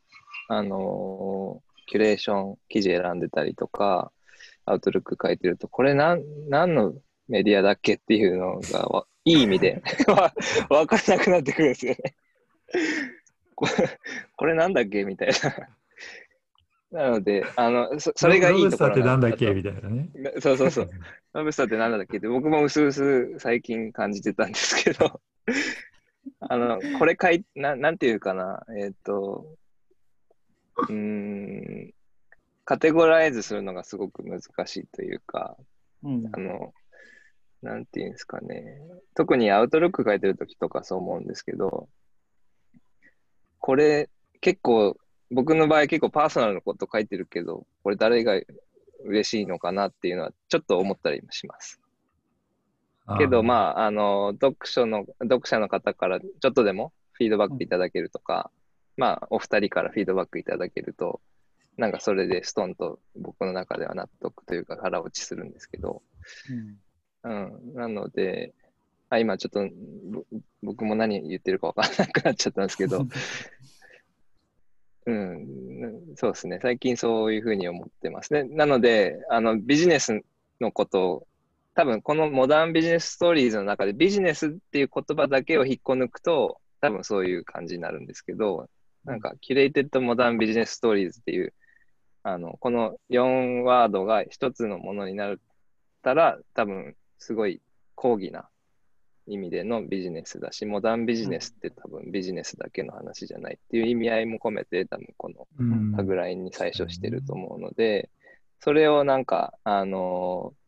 あのー、キュレーション、記事選んでたりとか、アウトルック書いてると、これなん、何のメディアだっけっていうのが、いい意味で分からなくなってくるんですよね。これ、これなんだっけみたいな。なので、あの、そ、それがいいところなんだってみたいなね。そうそうそう。ロブスターってなんだっけって僕もうすうす最近感じてたんですけど、あの、これかい、な、なんていうかな、えっと、うーん、カテゴライズするのがすごく難しいというか、うん、あの、なんていうんですかね。特にアウトルック書いてるときとかそう思うんですけど、これ結構、僕の場合結構パーソナルのこと書いてるけど、これ誰が嬉しいのかなっていうのはちょっと思ったりもします。けど、まあ、あの、読書の、読者の方からちょっとでもフィードバックいただけるとか、うん、まあ、お二人からフィードバックいただけると、なんかそれでストンと僕の中では納得というか腹落ちするんですけど、うんうん、なのであ、今ちょっと僕も何言ってるか分からなくなっちゃったんですけど、うん、そうですね、最近そういうふうに思ってますね。なので、あのビジネスのことを、多分このモダンビジネスストーリーズの中でビジネスっていう言葉だけを引っこ抜くと、多分そういう感じになるんですけど、なんかキュレーテッドモダンビジネスストーリーズっていう、あのこのよんワードが一つのものになったら、多分すごい高義な意味でのビジネスだし、モダンビジネスって多分ビジネスだけの話じゃないっていう意味合いも込めて、多分このタグラインに最初してると思うので、それをなんか、あのー、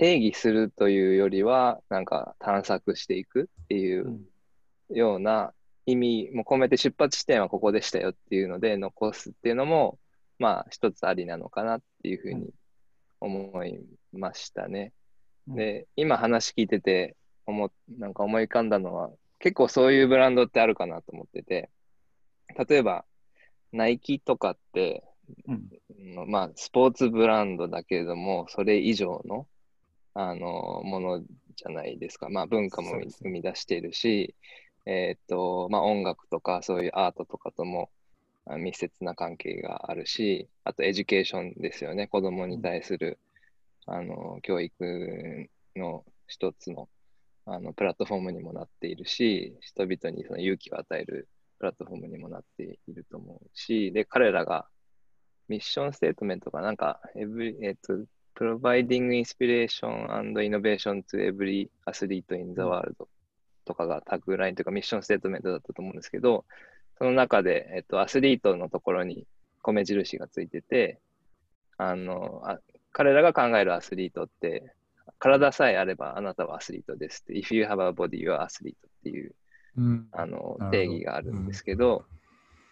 定義するというよりは、なんか探索していくっていうような意味も込めて、出発地点はここでしたよっていうので残すっていうのも、まあ一つありなのかなっていうふうに思いましたね。で、今話聞いてて思なんか思い浮かんだのは、結構そういうブランドってあるかなと思ってて、例えばナイキとかって、うん、まあスポーツブランドだけれども、それ以上の、あのものじゃないですか。まあ文化も生み出しているし、えーっとまあ、音楽とかそういうアートとかとも密接な関係があるし、あとエデュケーションですよね。子どもに対する、うん、あの教育の一つのあのプラットフォームにもなっているし、人々にその勇気を与えるプラットフォームにもなっていると思うし、で、彼らがミッションステートメントがなんか、えっと、Providing Inspiration and Innovation to Every Athlete in the World とかがタグラインというかミッションステートメントだったと思うんですけど、その中で、えっと、アスリートのところに米印がついてて、あの、あ、彼らが考えるアスリートって、体さえあればあなたはアスリートですって、If you have a body, you are athlete っていう、うん、あの定義があるんですけど、うん、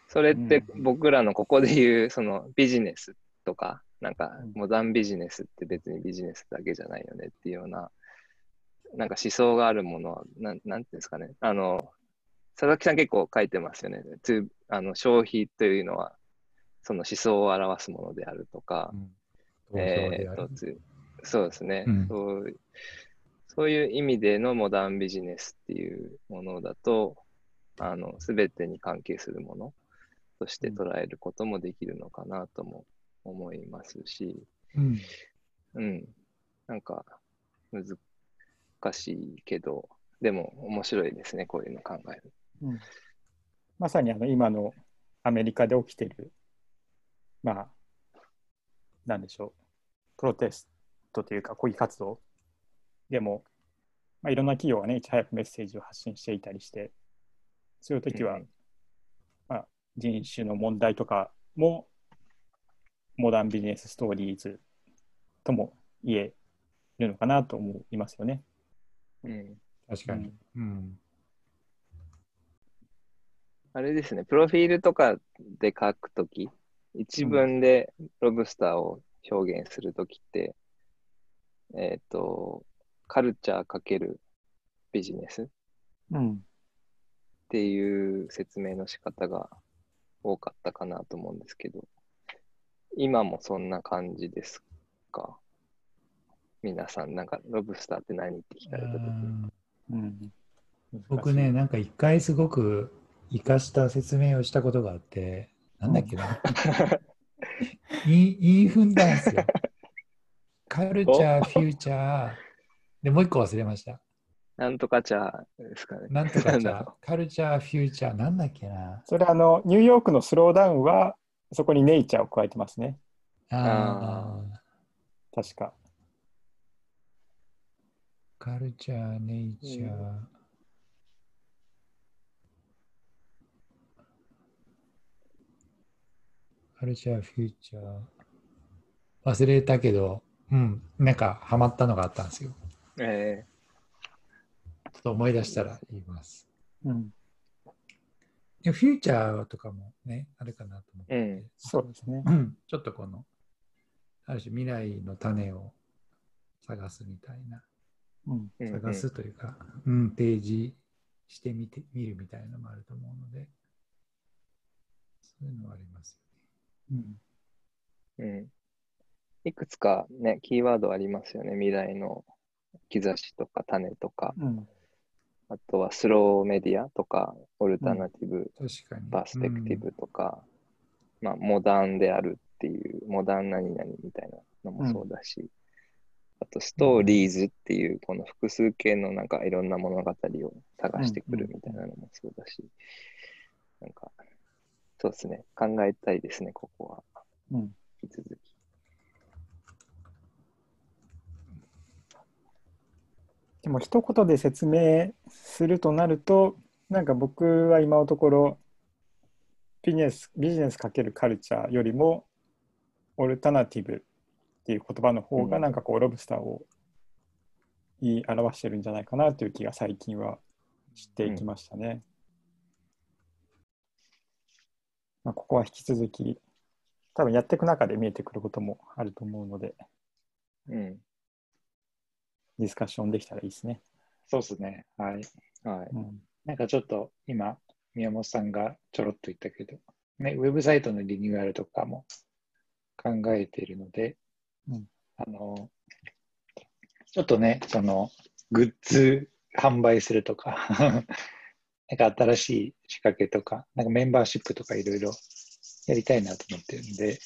それって僕らのここで言うそのビジネスとか、なんかモダンビジネスって別にビジネスだけじゃないよねっていうような、なんか思想があるものは、な、なんていうんですかね、あの、佐々木さん結構書いてますよね。あの消費というのは、その思想を表すものであるとか、うん、えーと、そうですね、うん、そう。そういう意味でのモダンビジネスっていうものだと、あの、すべてに関係するものとして捉えることもできるのかなとも思いますし、うん。うん、なんか難しいけど、でも面白いですね、こういうの考える。うん、まさにあの今のアメリカで起きてる、まあ、なんでしょう、プロテストというか抗議活動でも、まあ、いろんな企業がねいち早くメッセージを発信していたりして、そういう時は、うんまあ、人種の問題とかもモダンビジネスストーリーズとも言えるのかなと思いますよね。うん、確かに、うんうん、あれですね、プロフィールとかで書くとき、一文でロブスターを表現するときって、うんえっと、カルチャー×ビジネスっていう説明の仕方が多かったかなと思うんですけど、今もそんな感じですか？皆さん、なんかロブスターって何って聞かれたとき。うん。僕ね、なんか一回すごく生かした説明をしたことがあって、なんだっけな、うん、インフンダンスよ。カルチャー、フューチャー、で、もう一個忘れました。なんとかチャーですかね。なんとかチャー、カルチャー、フューチャー、なんだっけな。それあの、ニューヨークのスローダウンは、そこにネイチャーを加えてますね。ああ。確か。カルチャー、ネイチャー。うんカルチャー、フューチャー。忘れたけど、うん、なんかハマったのがあったんですよ。えー、ちょっと思い出したら言います。うん。フューチャーとかもね、あるかなと思って。えー、そうですね。うん、ちょっとこの、ある種未来の種を探すみたいな。うん、探すというか、えー、うん、ページしてみて、見るみたいなのもあると思うので、そういうのはあります。うんうん、いくつかねキーワードありますよね。未来の兆しとか種とか、うん、あとはスローメディアとかオルタナティブ、うん、パースペクティブとか、うんまあ、モダンであるっていうモダン何々みたいなのもそうだし、うん、あとストーリーズっていうこの複数形のなんかいろんな物語を探してくるみたいなのもそうだし、なんかそうですね。考えたいですね、ここは。うん。引き続き。でも、一言で説明するとなると、なんか僕は今のところ、ビジネス、ビジネス×カルチャーよりも、オルタナティブっていう言葉の方が、なんかこう、ロブスターを言い表してるんじゃないかなという気が最近はしていきましたね。うんまあ、ここは引き続き、多分やっていく中で見えてくることもあると思うので、うん、ディスカッションできたらいいですね。そうですね。はい。はいうん、なんかちょっと今、宮本さんがちょろっと言ったけど、ね、ウェブサイトのリニューアルとかも考えているので、うん、あのちょっとね、そのグッズ販売するとか、なんか新しい仕掛けとか、なんかメンバーシップとかいろいろやりたいなと思ってるんで、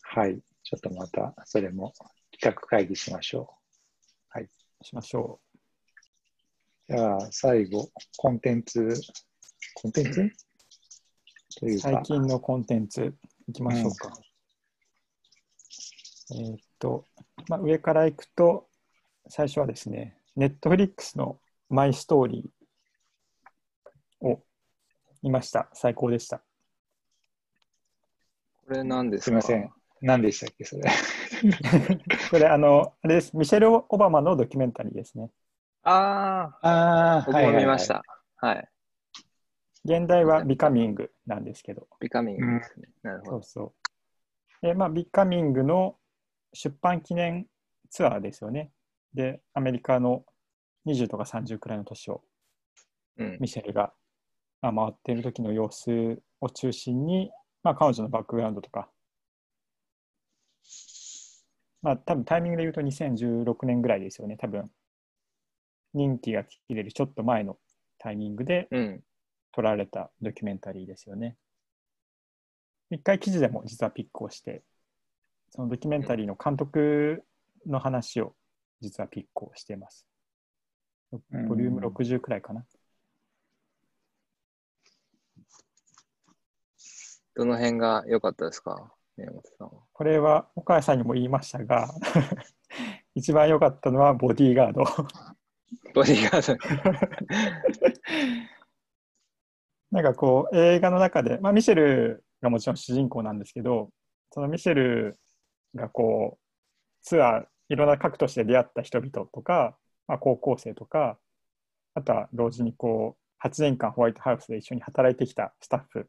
はい、ちょっとまたそれも企画会議しましょう。はい、しましょう。じゃあ最後、コンテンツ、コンテンツというか最近のコンテンツいきましょうか。うん、えーっと、まあ、上からいくと、最初はですね、Netflix のマイストーリー。お、見ました。最高でした。これ何ですか？すみません。何でしたっけそれ。これあのあれです。ミシェル・オバマのドキュメンタリーですね。ああ、僕も見ました。はい、はいはい。現代はビカミングなんですけど。ビカミングですね。うん、なるほど。そうそう。えまあビカミングの出版記念ツアーですよね。でアメリカのにじゅうとかさんじゅうくらいの年を、うん、ミシェルが回っている時の様子を中心に、まあ、彼女のバックグラウンドとか、まあ、多分タイミングで言うとにせんじゅうろくねんぐらいですよね。多分任期が切れるちょっと前のタイミングで撮られたドキュメンタリーですよね。うん、一回記事でも実はピックをして、そのドキュメンタリーの監督の話を実はピックをしています。ボリュームろくじゅうくらいかな。うんどの辺が良かったですか、宮本さん。これは岡谷さんにも言いましたが一番良かったのはボディーガードボディーガードなんかこう映画の中で、まあ、ミシェルがもちろん主人公なんですけど、そのミシェルがこうツアーいろんな各都市で出会った人々とか、まあ、高校生とか、あとは同時にこうはちねんかんホワイトハウスで一緒に働いてきたスタッフ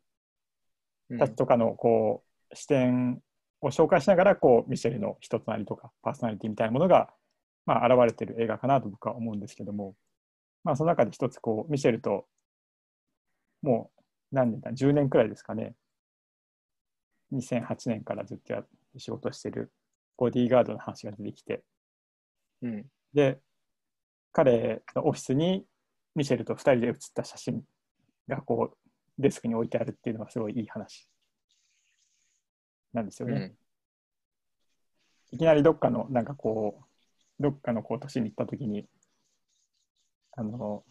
たちとかのこう視点を紹介しながら、こうミシェルの人となりとかパーソナリティみたいなものがまあ現れている映画かなと僕は思うんですけども、まあその中で一つこうミシェルともう何年だじゅうねんくらいですかね、にせんはちねんからずっと仕事してるボディーガードの話が出てきて、うん、で彼のオフィスにミシェルとふたりで写った写真がこうデスクに置いてあるっていうのがすごいいい話なんですよね、うん、いきなりどっかのなんかこうどっかのこう都市に行った時にあの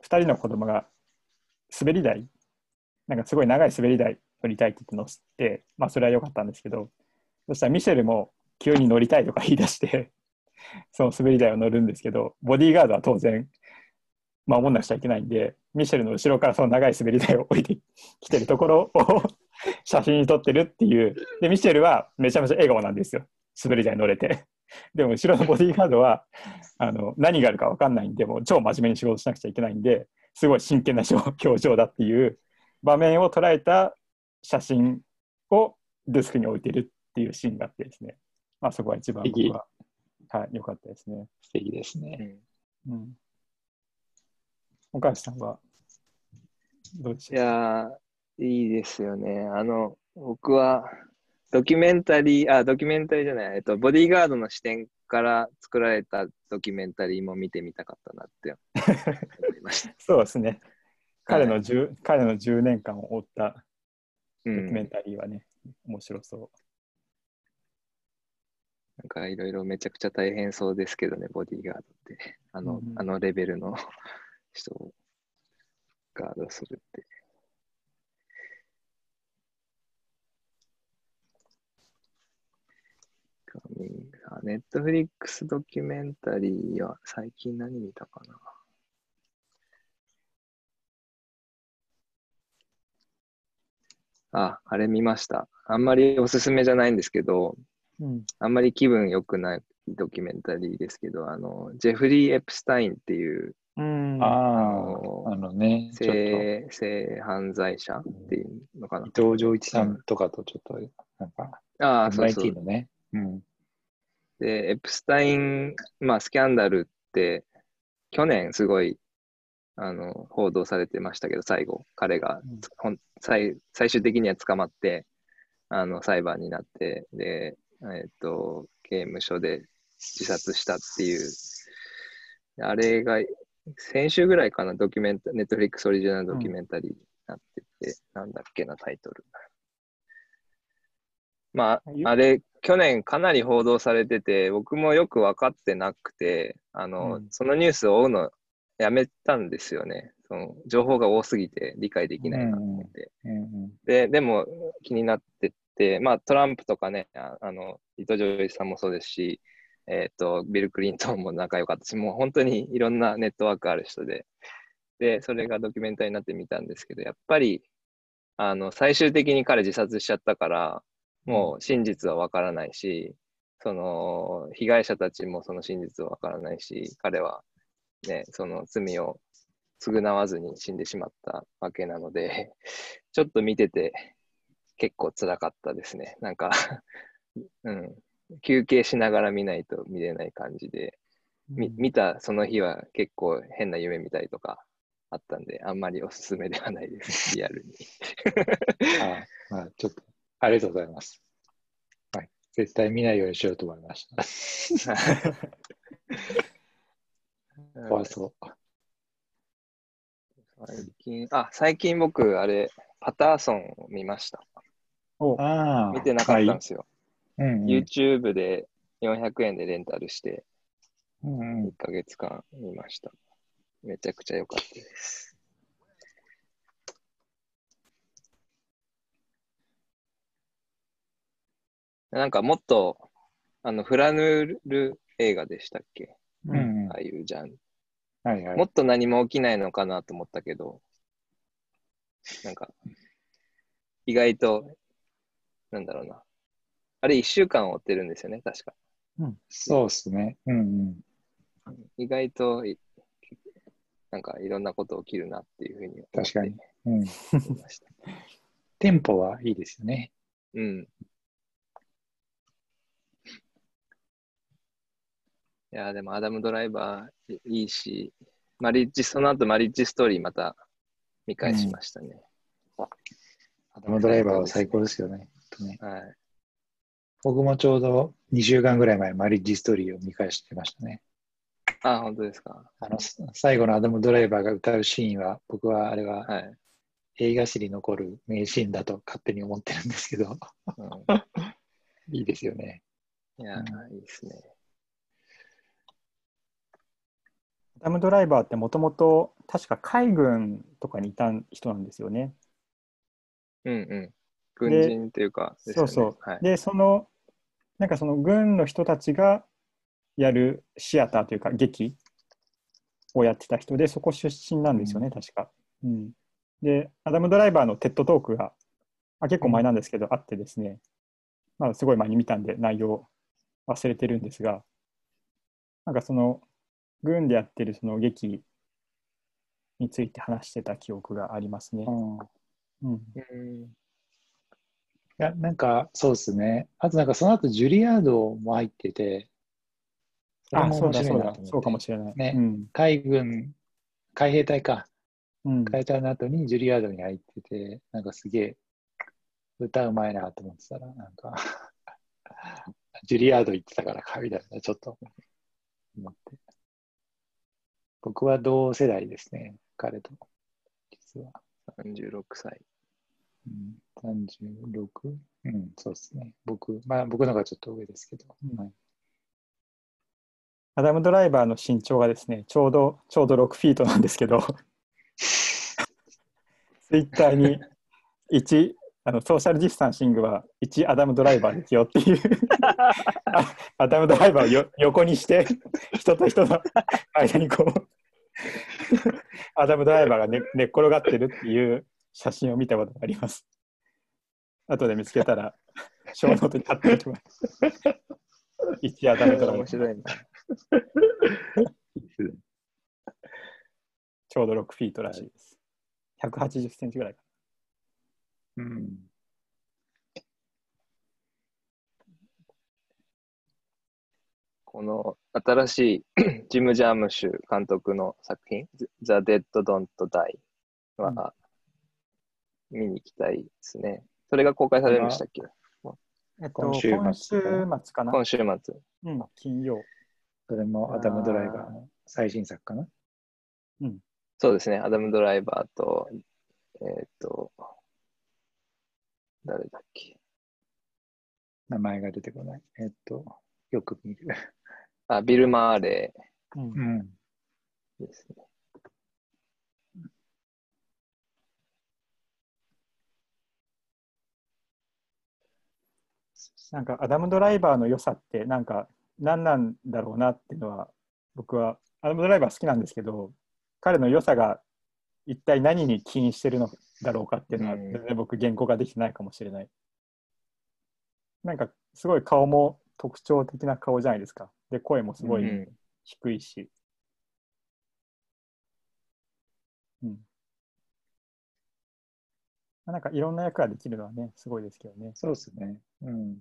ふたりの子供が滑り台なんかすごい長い滑り台乗りたいって言って乗せて、まあ、それは良かったんですけど、そしたらミシェルも急に乗りたいとか言い出してその滑り台を乗るんですけど、ボディーガードは当然守んなくちゃいけないんで、ミシェルの後ろからその長い滑り台を置いてきてるところを写真に撮ってるっていう。でミシェルはめちゃめちゃ笑顔なんですよ、滑り台乗れて。でも後ろのボディーガードはあの何があるか分かんないんで、もう超真面目に仕事しなくちゃいけないんで、すごい真剣な表情だっていう場面を捉えた写真をデスクに置いてるっていうシーンがあってですね、まあ、そこが一番僕ははい、良かったですね。素敵ですね。うん。岡橋さんはどうでしたか？いやー、いいですよね。あの、僕はドキュメンタリー、あ、ドキュメンタリーじゃない、えっと、ボディーガードの視点から作られたドキュメンタリーも見てみたかったなって思いました。そうですね。彼のじゅう、はい、彼のじゅうねんかんを追ったドキュメンタリーはね、うん、面白そう。なんかいろいろめちゃくちゃ大変そうですけどね、ボディーガードって。あの、うん、あのレベルの人をガードするって。ネットフリックスドキュメンタリーは最近何見たかな。あ、あれ見ました。あんまりおすすめじゃないんですけど、うん、あんまり気分良くないドキュメンタリーですけど、あのジェフリー・エプスタインっていう、うん、ああのね、性、性犯罪者っていうのかな、伊藤浄一さんとかとちょっとなんか、ああ、そうそう、ね、うん、でエプスタイン、まあ、スキャンダルって去年すごいあの報道されてましたけど、最後彼が、うん、最, 最終的には捕まってあの裁判になって、でえっと、刑務所で自殺したっていう、あれが先週ぐらいかな、ドキュメンタ、ネットフリックスオリジナルドキュメンタリーになってて、うん、なんだっけな、タイトル。まあ、あれ、去年かなり報道されてて、僕もよく分かってなくて、あの、うん、そのニュースを追うのやめたんですよね。その情報が多すぎて理解できないなと思って。うんうん、で、でも気になってて、でまあ、トランプとかね、あの伊藤浄一さんもそうですし、えーと、ビル・クリントンも仲良かったし、もう本当にいろんなネットワークある人で、でそれがドキュメンタリーになってみたんですけど、やっぱりあの最終的に彼自殺しちゃったから、もう真実は分からないし、その被害者たちもその真実は分からないし、彼は、ね、その罪を償わずに死んでしまったわけなので、ちょっと見てて、結構辛かったですね。なんか、うん、休憩しながら見ないと見れない感じで、み、見たその日は結構変な夢見たりとかあったんで、あんまりおすすめではないです、リアルに。あ、まあ、ちょっと、ありがとうございます、はい。絶対見ないようにしようと思いました。怖そう。最近、あ、最近僕、あれ、パターソンを見ました。あ、見てなかったんですよ、はい、うんうん、YouTube でよんひゃくえんでレンタルしていっかげつかん見ました。めちゃくちゃ良かったです。なんかもっとあのフラヌール映画でしたっけ、うんうん、ああいうジャンル、はいはい、もっと何も起きないのかなと思ったけど、なんか意外と、なんだろうな、あれいっしゅうかん追ってるんですよね、確か。うん、そうっすね、うんうん、意外となんかいろんなこと起きるなっていうふうに思って、確かに、うん、ました。テンポはいいですよね。うん、いやでもアダム・ドライバーいいし、マリッジ、その後マリッジストーリーまた見返しましたね。うん、アダム・ドライバーは最高ですよね。ね、はい、僕もちょうどにしゅうかんぐらい前、マリッジストーリーを見返してましたね。あ、本当ですか。あの最後のアダム・ドライバーが歌うシーンは、僕はあれは、はい、映画史に残る名シーンだと勝手に思ってるんですけど、うん、いいですよね。いや、うん、いいですね。アダム・ドライバーってもともと確か海軍とかにいた人なんですよね。うんうん。軍人っていうかですよね。そうそう。はい、で、その、なんかその軍の人たちがやるシアターというか劇をやってた人で、そこ出身なんですよね、うん、確か、うん。で、アダム・ドライバーのテッドトークが、あ、結構前なんですけど、あってですね、まあ、すごい前に見たんで内容忘れてるんですが、なんかその、軍でやってるその劇について話してた記憶がありますね。うん。うん、いや、なんかそうですね。あとなんかその後ジュリアードも入ってて、あ、そうだそうだ、そうかもしれない。ね、うん、海軍、海兵隊か、うん、海兵隊の後にジュリアードに入ってて、なんかすげえ歌うまいなと思ってたら、なんかジュリアード行ってたからかみたいな、ちょっと思って。僕は同世代ですね、彼と。実は。さんじゅうろくさい。うん、さんじゅうろく? うん、そうですね。僕、まあ僕の方がちょっと上ですけど。はい、アダム・ドライバーの身長がですね、ちょうど、ちょうどろくフィートなんですけど、ツイッターにいち、あのソーシャルディスタンシングはいちアダム・ドライバーですよっていうアダム・ドライバーをよ横にして人と人の間にこうアダム・ドライバーが 寝, 寝っ転がってるっていう写真を見たことがあります。後で見つけたら小ノートに貼っておきます。いちアダム・ドライバー、面白いな。ちょうどろくフィートらしいです。ひゃくはちじゅっセンチぐらいかな。うん、この新しいジム・ジャームシュ監督の作品「The Dead Don't Die」は見に行きたいですね。それが公開されましたっけ？えっと、今週末かな。今週末、うん、金曜。それもアダム・ドライバーの最新作かな。うん、そうですね。アダム・ドライバーとえー、っと誰だっけ、名前が出てこない。えっと、よく見る。あ、ビル・マーレー。うん。ですね。なんか、アダム・ドライバーの良さって、なんか、何なんだろうなっていうのは、僕は、アダム・ドライバー好きなんですけど、彼の良さが、一体何に起因してるのだろうかっていうのは、全然僕言語ができてないかもしれない。なんかすごい顔も特徴的な顔じゃないですか。で声もすごい低いし、うんうん、なんかいろんな役ができるのはね、すごいですけどね。そうですね、うん、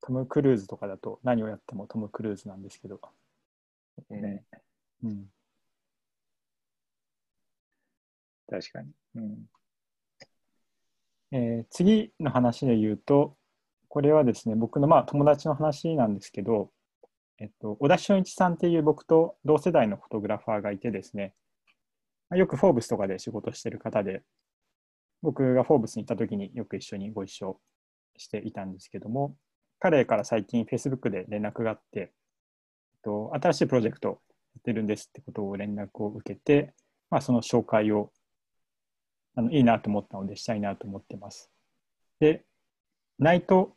トム・クルーズとかだと何をやってもトム・クルーズなんですけどね、うん、確かに、うんえー、次の話で言うと、これはですね、僕のまあ友達の話なんですけど、えっと、小田俊一さんっていう僕と同世代のフォトグラファーがいてですね、よくフォーブスとかで仕事してる方で、僕がフォーブスに行った時によく一緒にご一緒していたんですけども、彼から最近 Facebook で連絡があって、新しいプロジェクトやってるんですってことを連絡を受けて、まあ、その紹介をあのいいなと思ったのでしたいなと思ってます。で、ナイト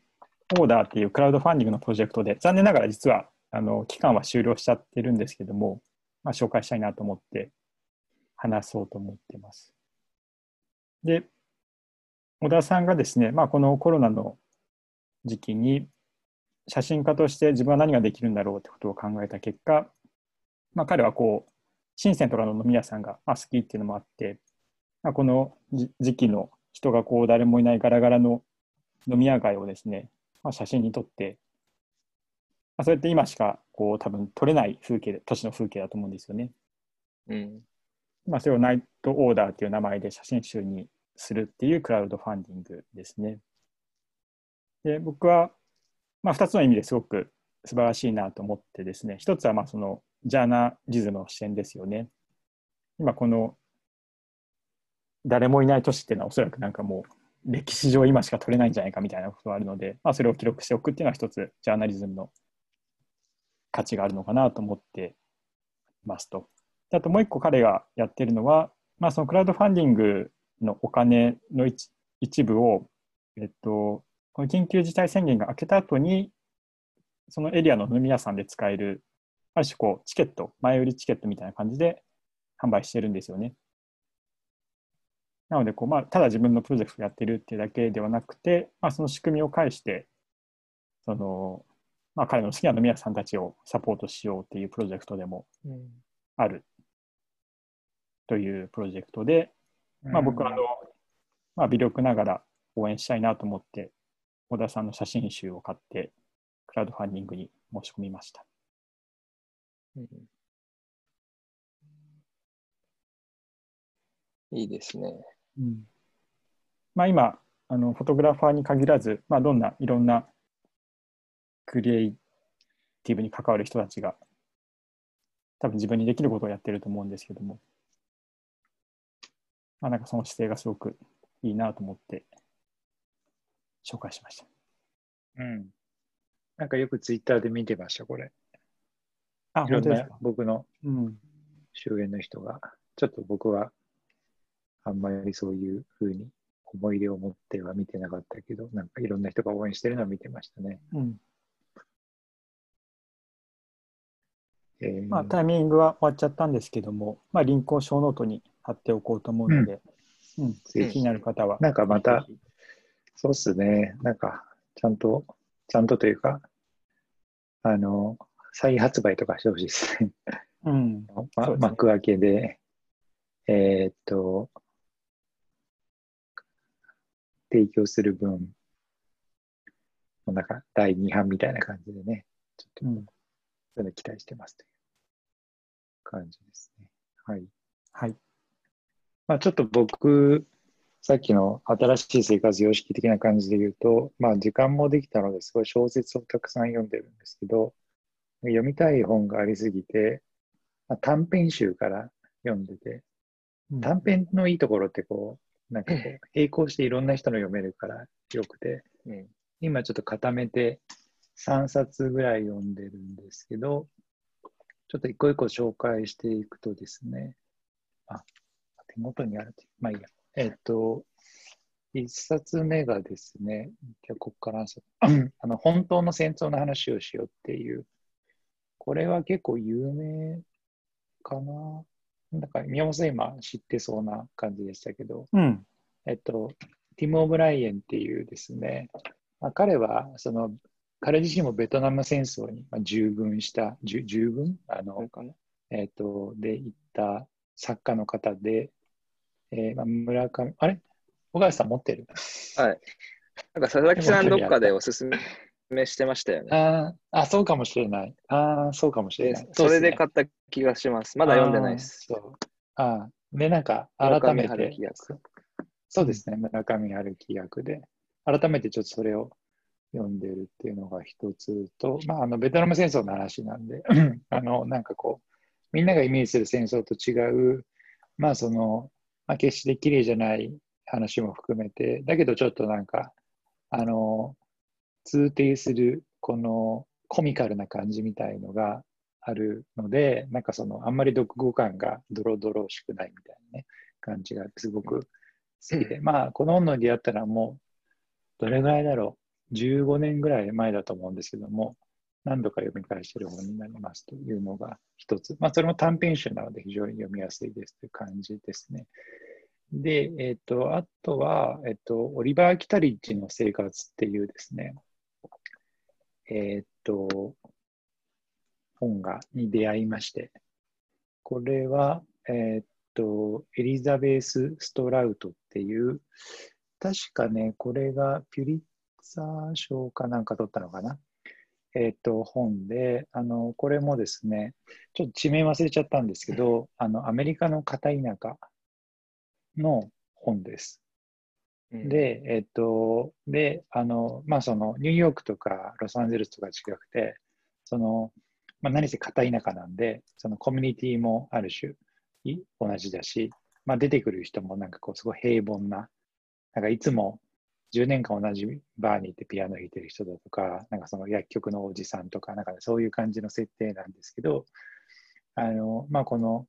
オーダーっていうクラウドファンディングのプロジェクトで、残念ながら実はあの期間は終了しちゃってるんですけども、まあ、紹介したいなと思って話そうと思ってます。で、小田さんがですね、まあ、このコロナの時期に写真家として自分は何ができるんだろうってことを考えた結果、まあ、彼はこう深センとかの飲み屋さんが好きっていうのもあって、まあ、この時期の人がこう誰もいないガラガラの飲み屋街をですね、まあ、写真に撮って、まあ、そうやって今しかこう多分撮れない風景で、都市の風景だと思うんですよね、うんまあ、それをナイトオーダーっていう名前で写真集にするっていうクラウドファンディングですね。で、僕はまあ、ふたつの意味ですごく素晴らしいなと思ってですね、ひとつはまあそのジャーナリズムの視点ですよね。今この誰もいない都市っていうのはおそらくなんかもう歴史上今しか取れないんじゃないかみたいなことがあるので、まあ、それを記録しておくっていうのは一つジャーナリズムの価値があるのかなと思ってますと。であともう一個彼がやってるのは、まあ、そのクラウドファンディングのお金の 一, 一部を、えっと、この緊急事態宣言が明けた後にそのエリアの飲み屋さんで使えるある種こうチケット、前売りチケットみたいな感じで販売してるんですよね。なのでこう、まあ、ただ自分のプロジェクトをやってるっていうだけではなくて、まあ、その仕組みを介してその、まあ、彼の好きな飲み屋さんたちをサポートしようっていうプロジェクトでもあるというプロジェクトで、まあ、僕はあの、まあ、微力ながら応援したいなと思って小田さんの写真集を買ってクラウドファンディングに申し込みました。いいですね。うんまあ、今あのフォトグラファーに限らず、まあ、どんないろんなクリエイティブに関わる人たちが多分自分にできることをやってると思うんですけども、まあ、なんかその姿勢がすごくいいなと思って紹介しました。うん、なんかよくツイッターで見てましたこれ。あ、いろんな僕の周辺の人が、うん、ちょっと僕はあんまりそういうふうに思い入れを持っては見てなかったけど、なんかいろんな人が応援してるのを見てましたね。うんえーまあ、タイミングは終わっちゃったんですけども、まあ、リンクをショーノートに貼っておこうと思うので、うんうん、気になる方は。なんかまた、そうっすね、なんかちゃんと、ちゃんとというか、あの、再発売とかしてほしいですね。うんま、そうですね。幕開けで、えー、っと、提供する分、なんかだいに版みたいな感じでね、ちょっと、それ期待してますという感じですね。はい。はい。まあ、ちょっと僕、さっきの新しい生活様式的な感じで言うと、まあ、時間もできたのですごい小説をたくさん読んでるんですけど、読みたい本がありすぎて、まあ、短編集から読んでて、短編のいいところってこう、なんかこう、並行していろんな人の読めるからよくて、うん、今ちょっと固めてさんさつぐらい読んでるんですけど、ちょっと一個一個紹介していくとですね、あ、手元にある、まあいいや。えっと、いっさつめがですね、じゃあここからあの本当の戦争の話をしようっていう、これは結構有名かな。なんか宮本さん今知ってそうな感じでしたけど、うん、えっと、ティム・オブライエンっていうですね、まあ、彼はその、彼自身もベトナム戦争に従軍した、従軍あの、えっと、で行った作家の方で、えーまあ、村上、あれ小林さん持ってるはい。なんか佐々木さんどっかでおすすめ。してましたよね。ああ、そうかもしれない。ああ、そうかもしれない。それで買った気がします。まだ読んでないです。そう。ああ、ね、なんか改めて、そうですね、村上春樹役で、改めてちょっとそれを読んでるっていうのが一つと、まあ、あのベトナム戦争の話なんで、あの、なんかこう、みんながイメージする戦争と違う、まあその、まあ、決して綺麗じゃない話も含めて、だけどちょっとなんか、あの、通底するこのコミカルな感じみたいのがあるので、なんかそのあんまり読後感がドロドロしくないみたいなね感じがすごく好きで、まあこの本の出会ったらもうどれぐらいだろうじゅうごねんぐらい前だと思うんですけども、何度か読み返してる本になりますというのが一つ、まあそれも短編集なので非常に読みやすいですという感じですね。で、えっとあとはえっとオリバー・キタリッジの生活っていうですね。えー、っと、本が、に出会いまして、これは、えー、っと、エリザベス・ストラウトっていう、確かね、これがピュリッツァー賞かなんか取ったのかな。えー、っと、本で、あの、これもですね、ちょっと地名忘れちゃったんですけど、あの、アメリカの片田舎の本です。うん、で、えっと、で、あの、まあ、その、ニューヨークとかロサンゼルスとか近くて、その、まあ、何せ片田舎なんで、そのコミュニティもある種、同じだし、まあ、出てくる人もなんかこう、すごい平凡な、なんかいつもじゅうねんかん同じバーに行ってピアノ弾いてる人だとか、なんかその薬局のおじさんとか、なんかそういう感じの設定なんですけど、あの、まあ、この、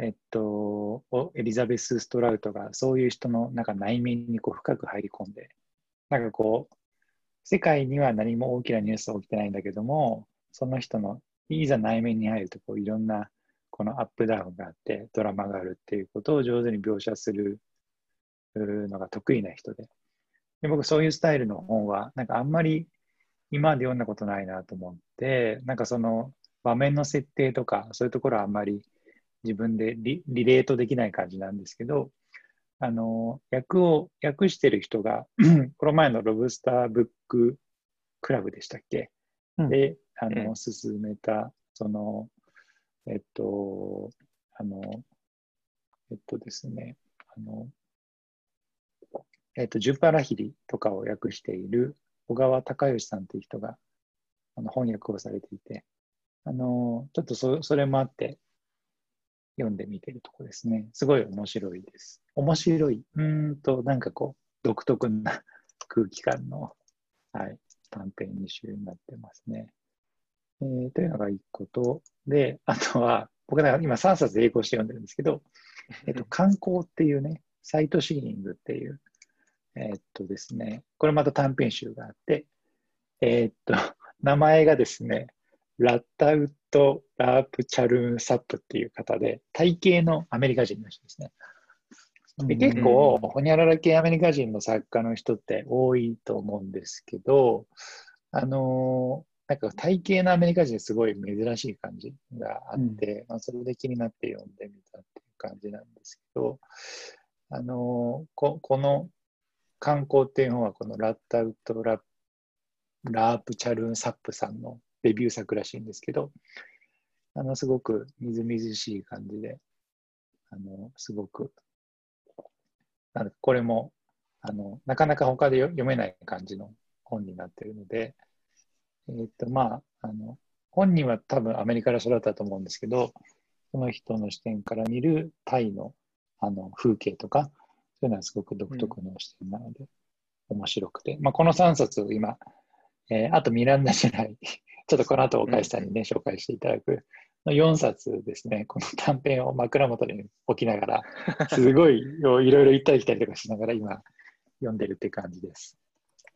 えっと、エリザベス・ストラウトがそういう人のなんか内面にこう深く入り込んで、なんかこう世界には何も大きなニュースは起きてないんだけども、その人のいざ内面に入るとこういろんなこのアップダウンがあってドラマがあるっていうことを上手に描写するのが得意な人 で, で僕そういうスタイルの本はなんかあんまり今まで読んだことないなと思って、なんかその場面の設定とかそういうところはあんまり自分で リ, リレートできない感じなんですけど、あの役を訳してる人がこの前のロブスターブッククラブでしたっけ、うん、であの、うん、進めたそのえっとあのえっとですねあのえっとジュンパラヒリとかを訳している小川隆義さんという人があの翻訳をされていて、あのちょっと そ, それもあって読んでみてるとこですね。すごい面白いです。面白い。うーんと、なんかこう、独特な空気感の、はい、短編にしゅうになってますね。えー、というのがいっこと、で、あとは、僕なんか今さんさつ英語して読んでるんですけど、えっと、観光っていうね、サイトシーイングっていう、えー、っとですね、これまた短編集があって、えー、っと、名前がですね、ラッタウッド・ラープ・チャルーン・サップっていう方で、タイ系のアメリカ人の人ですね。で結構、ホニャララ系アメリカ人の作家の人って多いと思うんですけど、あのー、なんかタイ系のアメリカ人すごい珍しい感じがあって、うんまあ、それで気になって読んでみたっていう感じなんですけど、あのー、こ, この観光っていうのは、このラッタウッド・ラープ・チャルーン・サップさんのデビュー作らしいんですけど、あのすごくみずみずしい感じで、あのすごくなんかこれもあのなかなか他で読めない感じの本になっているので、えー、っとまあ、あの本人は多分アメリカで育ったと思うんですけど、その人の視点から見るタイ の, あの風景とかそういうのはすごく独特の視点なので、うん、面白くて、まあ、このさんさつを今、えー、あとミランダじゃないちょっとこの後、岡井さんにね、うん、紹介していただくのよんさつですね、この短編を枕元に置きながら、すごいいろいろ行ったり来たりとかしながら今、読んでるって感じです。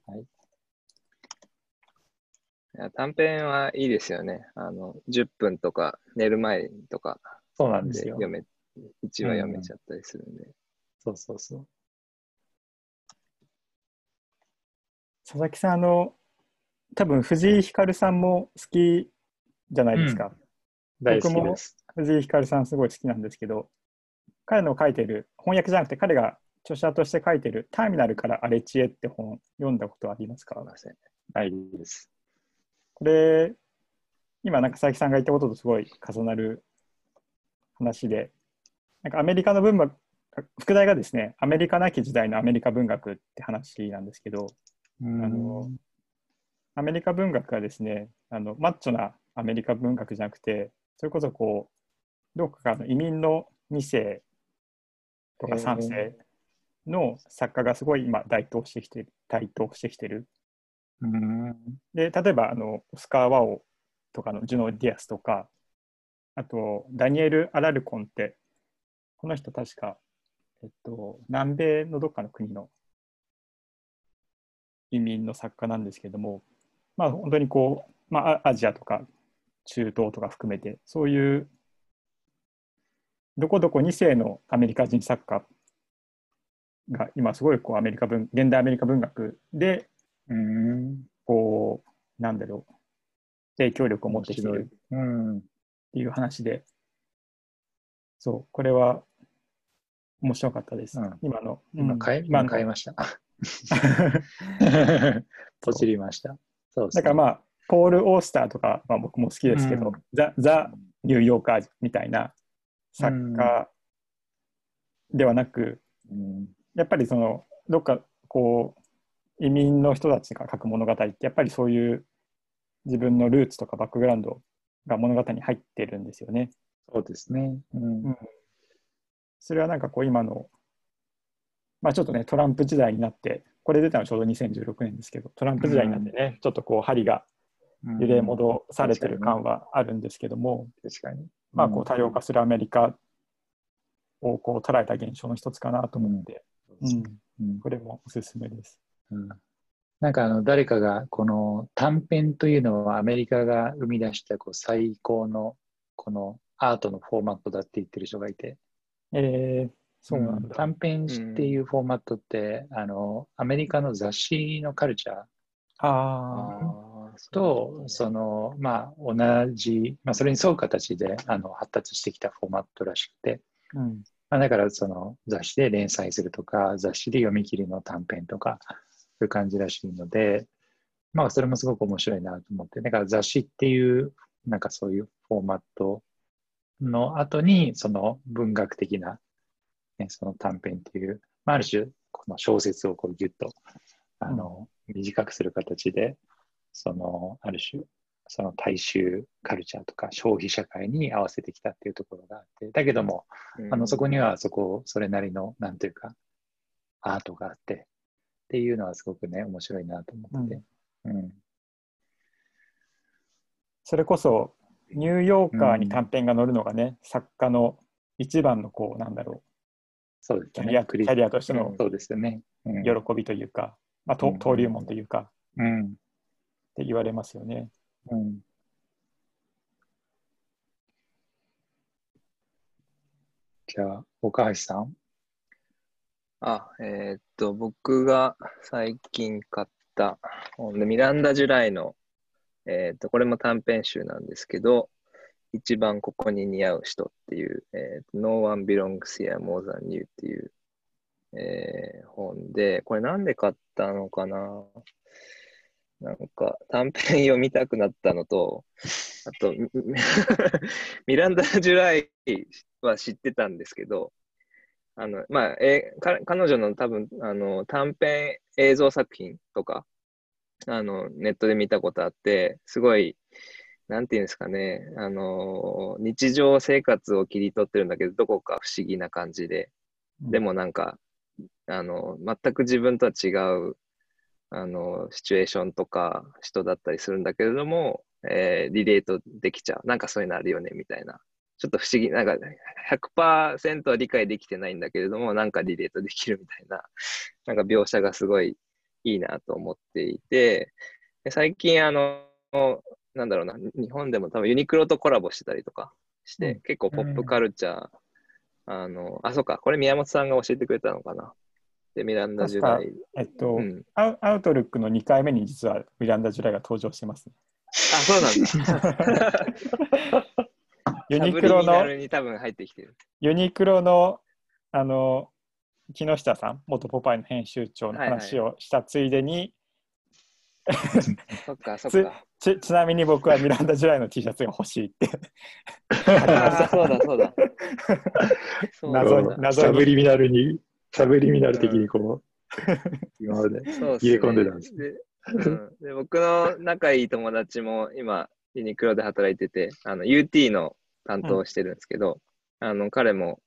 はい、いや短編はいいですよね。あのじゅっぷんとか、寝る前とか、そうなんですよ。読め、一話読めちゃったりするんで。うん、そうそうそう。佐々木さん、あの、多分藤井光さんも好きじゃないですか、うん、大好きです。僕も藤井光さんすごい好きなんですけど、彼の書いてる翻訳じゃなくて彼が著者として書いてるターミナルから荒れ地へって本読んだことはありますか？ないです。これ今なんか佐々木さんが言ったこととすごい重なる話で、なんかアメリカの文学副題がですね、アメリカなき時代のアメリカ文学って話なんですけど、うん、あのアメリカ文学はですね、あのマッチョなアメリカ文学じゃなくて、それこそこうどこかの移民のに世とかさん世の作家がすごい今台頭してきてる。台頭してきてる。うんで、例えばあのオスカー・ワオとかのジュノ・ディアスとか、あとダニエル・アラルコンって、この人確か、えっと、南米のどっかの国の移民の作家なんですけども、まあ、本当にこう、まあ、アジアとか中東とか含めて、そういうどこどこに世のアメリカ人作家が今すごいこうアメリカ文現代アメリカ文学で、うーんこうなんだろう影響力を持ってきているっていう話で、そうこれは面白かったです。うん、今の今買い、今買いました。ポチりました。そうですね、だからまあポール・オースターとか、まあ、僕も好きですけど、うん、ザ・ザ・ニューヨーカーみたいな作家ではなく、うん、やっぱりそのどっかこう移民の人たちが書く物語ってやっぱりそういう自分のルーツとかバックグラウンドが物語に入ってるんですよね。そうですね、うんうん、それはなんかこう今の、まあ、ちょっとねトランプ時代になってこれ出たのちょうどにせんじゅうろくねんですけどトランプ時代になってね、うん、ちょっとこう針が揺れ戻されてる感はあるんですけども、確かに、うん、まあこう多様化するアメリカをこう捉えた現象の一つかなと思って、うんうんうん、これもおすすめです、うん、なんかあの誰かがこの短編というのはアメリカが生み出したこう最高のこのアートのフォーマットだって言ってる人がいて、えーそうなんだ、うん、短編っていうフォーマットって、うん、あのアメリカの雑誌のカルチャーあー、うんとそのまあ、同じ、まあ、それに沿う形であの発達してきたフォーマットらしくて、うんまあ、だからその雑誌で連載するとか雑誌で読み切りの短編とかそういう感じらしいので、まあ、それもすごく面白いなと思って、だから雑誌っていうなんかそういうフォーマットの後にその文学的な、ね、その短編っていう、まあ、ある種この小説をこうギュッとあの、うん、短くする形でそのある種その大衆カルチャーとか消費社会に合わせてきたっていうところがあって、だけども、うん、あのそこにはそこそれなりのなんというかアートがあってっていうのはすごくね面白いなと思って、うんうん、それこそニューヨーカーに短編が載るのがね、うん、作家の一番のこうなんだろう、そうですね、キャリア、キャリアとしての喜びというか、まあ、と登竜門というか、うんうん、って言われますよね、うん、じゃあ岡橋さん。あ、えー、っと僕が最近買った本でミランダ・ジュライの、えー、っとこれも短編集なんですけど、一番ここに似合う人っていう、えー、No one belongs here more than you っていう、えー、本で、これなんで買ったのかな、なんか短編読みたくなったのと、あとミランダ・ジュライは知ってたんですけど、あの、まあえー、彼女の多分あの短編映像作品とかあのネットで見たことあって、すごいなんていうんですかね、あの日常生活を切り取ってるんだけどどこか不思議な感じで、でもなんかあの全く自分とは違うあのシチュエーションとか人だったりするんだけれども、えー、リレートできちゃう、なんかそういうのあるよねみたいな、ちょっと不思議なんか ひゃくパーセント は理解できてないんだけれどもなんかリレートできるみたいな、なんか描写がすごいいいなと思っていて、で最近あのなんだろうな、日本でも多分ユニクロとコラボしてたりとかして、うん、結構ポップカルチャー、うん、あのあそうかこれ宮本さんが教えてくれたのかな、でミランダ・ジュライ、えっとうん、ア, アウトルックのにかいめに実はミランダ・ジュライが登場してます、ね、あ、そうなんだユニクロのに多分入ってきてるユニクロのあの木下さん、元ポパイの編集長の話をしたついでに、はいはい、そっかそっか ち, ちなみに僕はミランダ・ジュライの T シャツが欲しいってあ、そうだそうだ謎に謎にサブリミナルにサブリミナル的にこう、うん、今まで入れ込んでたんです。で、うん、で僕の仲いい友達も今ユニクロで働いてて、あの ユーティー の担当をしてるんですけど、うん、あの彼も、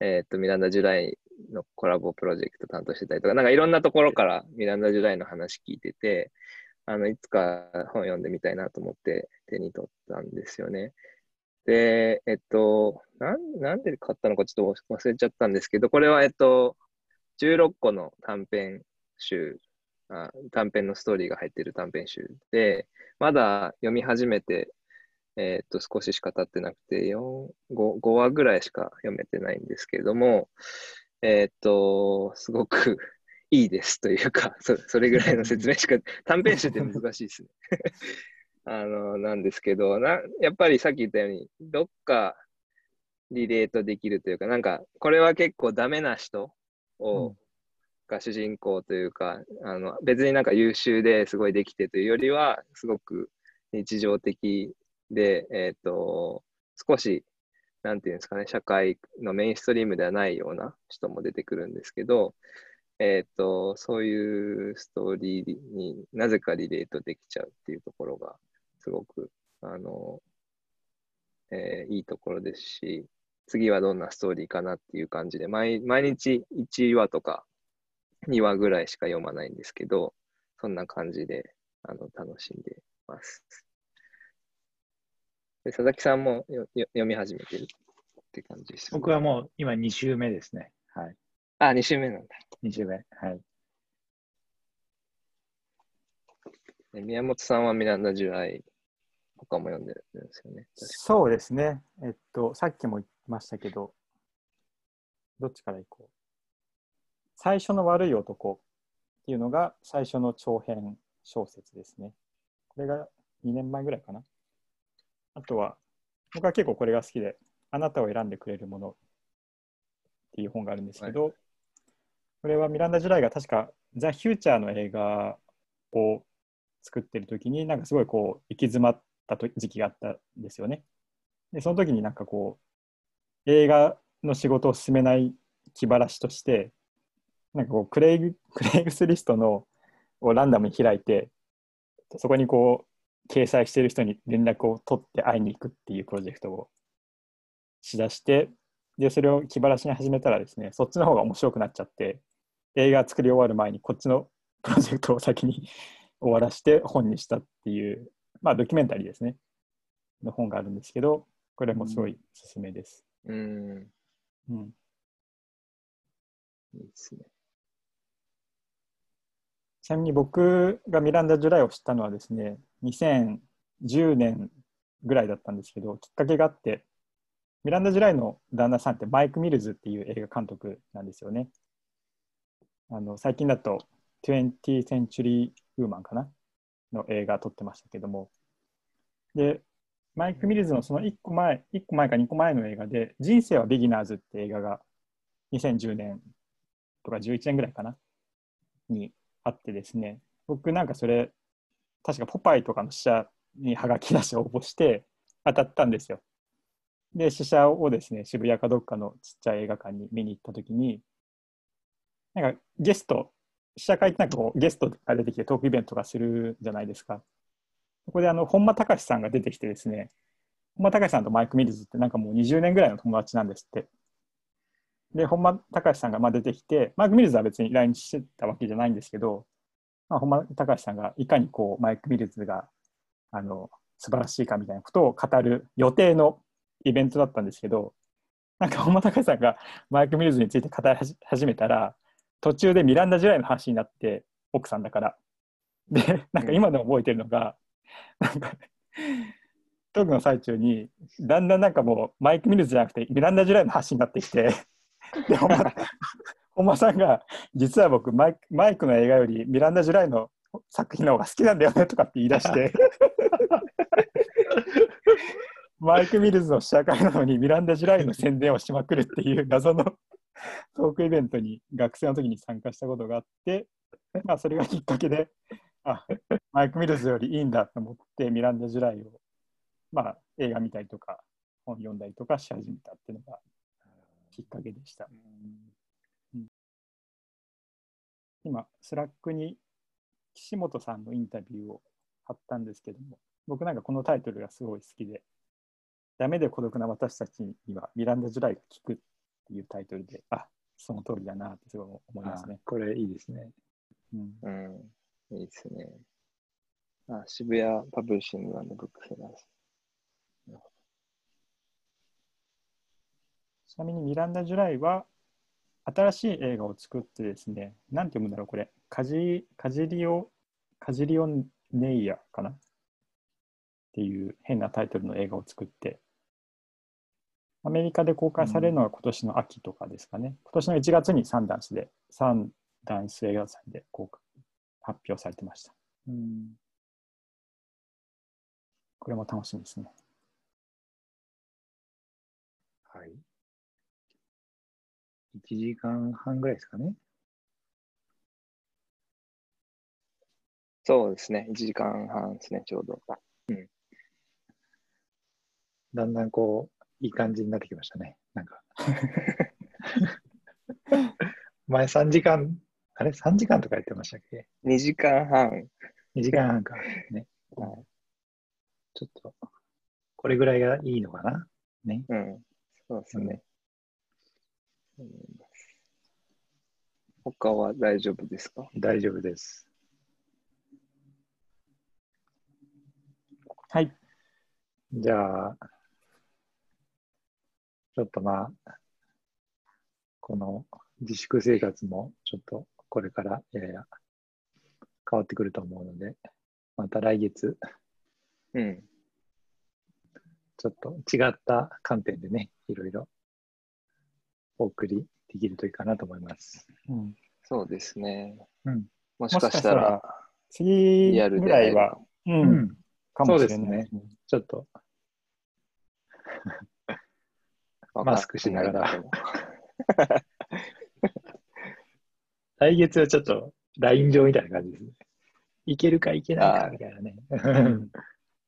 えー、とミランダ・ジュライのコラボプロジェクト担当してたりとか、なんかいろんなところからミランダ・ジュライの話聞いてて、あのいつか本読んでみたいなと思って手に取ったんですよね。で、えっとな、なんで買ったのかちょっと忘れちゃったんですけど、これは、えっと、じゅうろっこの短編集、あ、短編のストーリーが入っている短編集で、まだ読み始めて、えっと、少ししか経ってなくて、よん、ご、ごわぐらいしか読めてないんですけれども、えっと、すごくいいですというか、そ、それぐらいの説明しか、短編集って難しいですね。あのなんですけどな、やっぱりさっき言ったようにどっかリレートできるというか、なんかこれは結構ダメな人を、うん、が主人公というか、あの別になんか優秀ですごいできてというよりはすごく日常的で、えっと少しなんていうんですかね、社会のメインストリームではないような人も出てくるんですけど、えっと、そういうストーリーになぜかリレートできちゃうっていうところがすごく、あの、えー、いいところですし、次はどんなストーリーかなっていう感じで、毎、毎日いちわとかにわぐらいしか読まないんですけど、そんな感じであの楽しんでます。で、佐々木さんもよよ読み始めてるって感じです、ね。僕はもう今に週目ですね。はい。あ、に週目なんだ。に週目。はい。宮本さんはミランダ・ジュライ他も読んでるんですよね。そうですね。えっと、さっきも言ってましたけど、どっちから行こう。最初の悪い男っていうのが最初の長編小説ですね。これがにねんまえぐらいかな。あとは、僕は結構これが好きで、あなたを選んでくれるものっていう本があるんですけど、はい、これはミランダ・ジュライが確かザ・フューチャーの映画を作ってる時に、なんかすごいこう行き詰まった時期があったんですよね。で、その時になんかこう、映画の仕事を進めない気晴らしとして、なんかこうクレイグ、クレイグスリストのをランダムに開いて、そこにこう、掲載している人に連絡を取って会いに行くっていうプロジェクトをしだして、でそれを気晴らしに始めたらですね、そっちの方が面白くなっちゃって、映画作り終わる前にこっちのプロジェクトを先に終わらして本にしたっていう、まあドキュメンタリーですねの本があるんですけど、これもすごいおすすめです。うん、うん、いいですね。ちなみに僕がミランダ・ジュライを知ったのはですね、にせんじゅうねんぐらいだったんですけど、きっかけがあって、ミランダ・ジュライの旦那さんってマイク・ミルズっていう映画監督なんですよね。あの最近だとトゥエンティーセンチュリーウーマンかなの映画撮ってましたけども、でマイク・ミルズのそのいっこまえ、いっこまえかにこまえの映画で、人生はビギナーズって映画がにせんじゅうねんとかじゅういちねんぐらいかなにあってですね、僕なんかそれ確かポパイとかの試写にハガキ出し応募して当たったんですよ。で試写をですね、渋谷かどっかのちっちゃい映画館に見に行った時に、なんかゲスト、試写会ってなんかこうゲストが出てきてトークイベントがするじゃないですか。ここであの本間隆史さんが出てきてですね、本間隆史さんとマイク・ミルズってなんかもうにじゅうねんぐらいの友達なんですって。で本間隆史さんがまあ出てきて、マイク・ミルズは別に来日してたわけじゃないんですけど、まあ、本間隆史さんがいかにこうマイク・ミルズがあの素晴らしいかみたいなことを語る予定のイベントだったんですけど、なんか本間隆史さんがマイク・ミルズについて語り始めたら、途中でミランダ・ジュライの話になって、奥さんだから。でなんか今でも覚えてるのが、なんかトークの最中にだんだんなんかもうマイク・ミルズじゃなくてミランダ・ジュライの話になってきてで本間、本間さんが実は僕マイク、マイクの映画よりミランダ・ジュライの作品の方が好きなんだよねとかって言い出してマイク・ミルズの試写会なのにミランダ・ジュライの宣伝をしまくるっていう謎のトークイベントに学生の時に参加したことがあって、まあ、それがきっかけで、あ、マイク・ミルズよりいいんだと思ってミランダ・ジュライを、まあ、映画見たりとか本読んだりとかし始めたっていうのがきっかけでした。うん、今スラックに岸本さんのインタビューを貼ったんですけども、僕なんかこのタイトルがすごい好きで、ダメで孤独な私たちにはミランダ・ジュライが聞くっていうタイトルで、あ、その通りだなってすごい思いますね。これいいですね。うん、うん、いいですね。あ、渋谷パブリッシング&ブックセラーズ。ちなみにミランダ・ジュライは新しい映画を作ってですね、なんて読むんだろうこれ、カジ、カジリオ、カジリオネイヤかなっていう変なタイトルの映画を作って、アメリカで公開されるのは今年の秋とかですかね。うん、今年のいちがつにサンダンスで、サンダンス映画祭で公開発表されてました。うん、これも楽しみですね。はい。いちじかんはんぐらいですかね。そうですね、いちじかんはんですね、ちょうど。うん、だんだんこう、いい感じになってきましたね、なんか。前さんじかん、あれ ?さん 時間とか言ってましたっけ ?に 時間半。にじかんはんか。ね。はい、ちょっと、これぐらいがいいのかなね。うん。そうですね。うん、他は大丈夫ですか？大丈夫です。はい。じゃあ、ちょっとまあ、この自粛生活もちょっとこれからやや変わってくると思うので、また来月、うん、ちょっと違った観点でね、いろいろお送りできるといいかなと思います。うん、そうですね、うん。もしかしたら、次ぐらいは、うん、かもしれないですね。ちょっとマスクしながら。来月はちょっと ライン 上みたいな感じですね。いけるかいけないかみたいなね。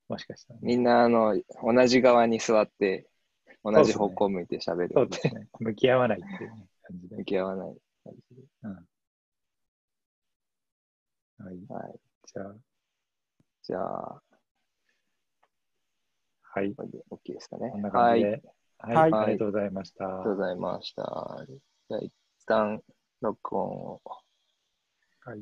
もしかしたら、ね、みんなあの同じ側に座って同じ方向向いて喋る。そうですね。向き合わないっていう感じで。向き合わない感じで。うん。はい。はい、じゃあ。じゃあ。はい。OK ですかね。こんな感じで。はいはい、はい、ありがとうございました。ありがとうございました。じゃあ、一旦、録音を。はい。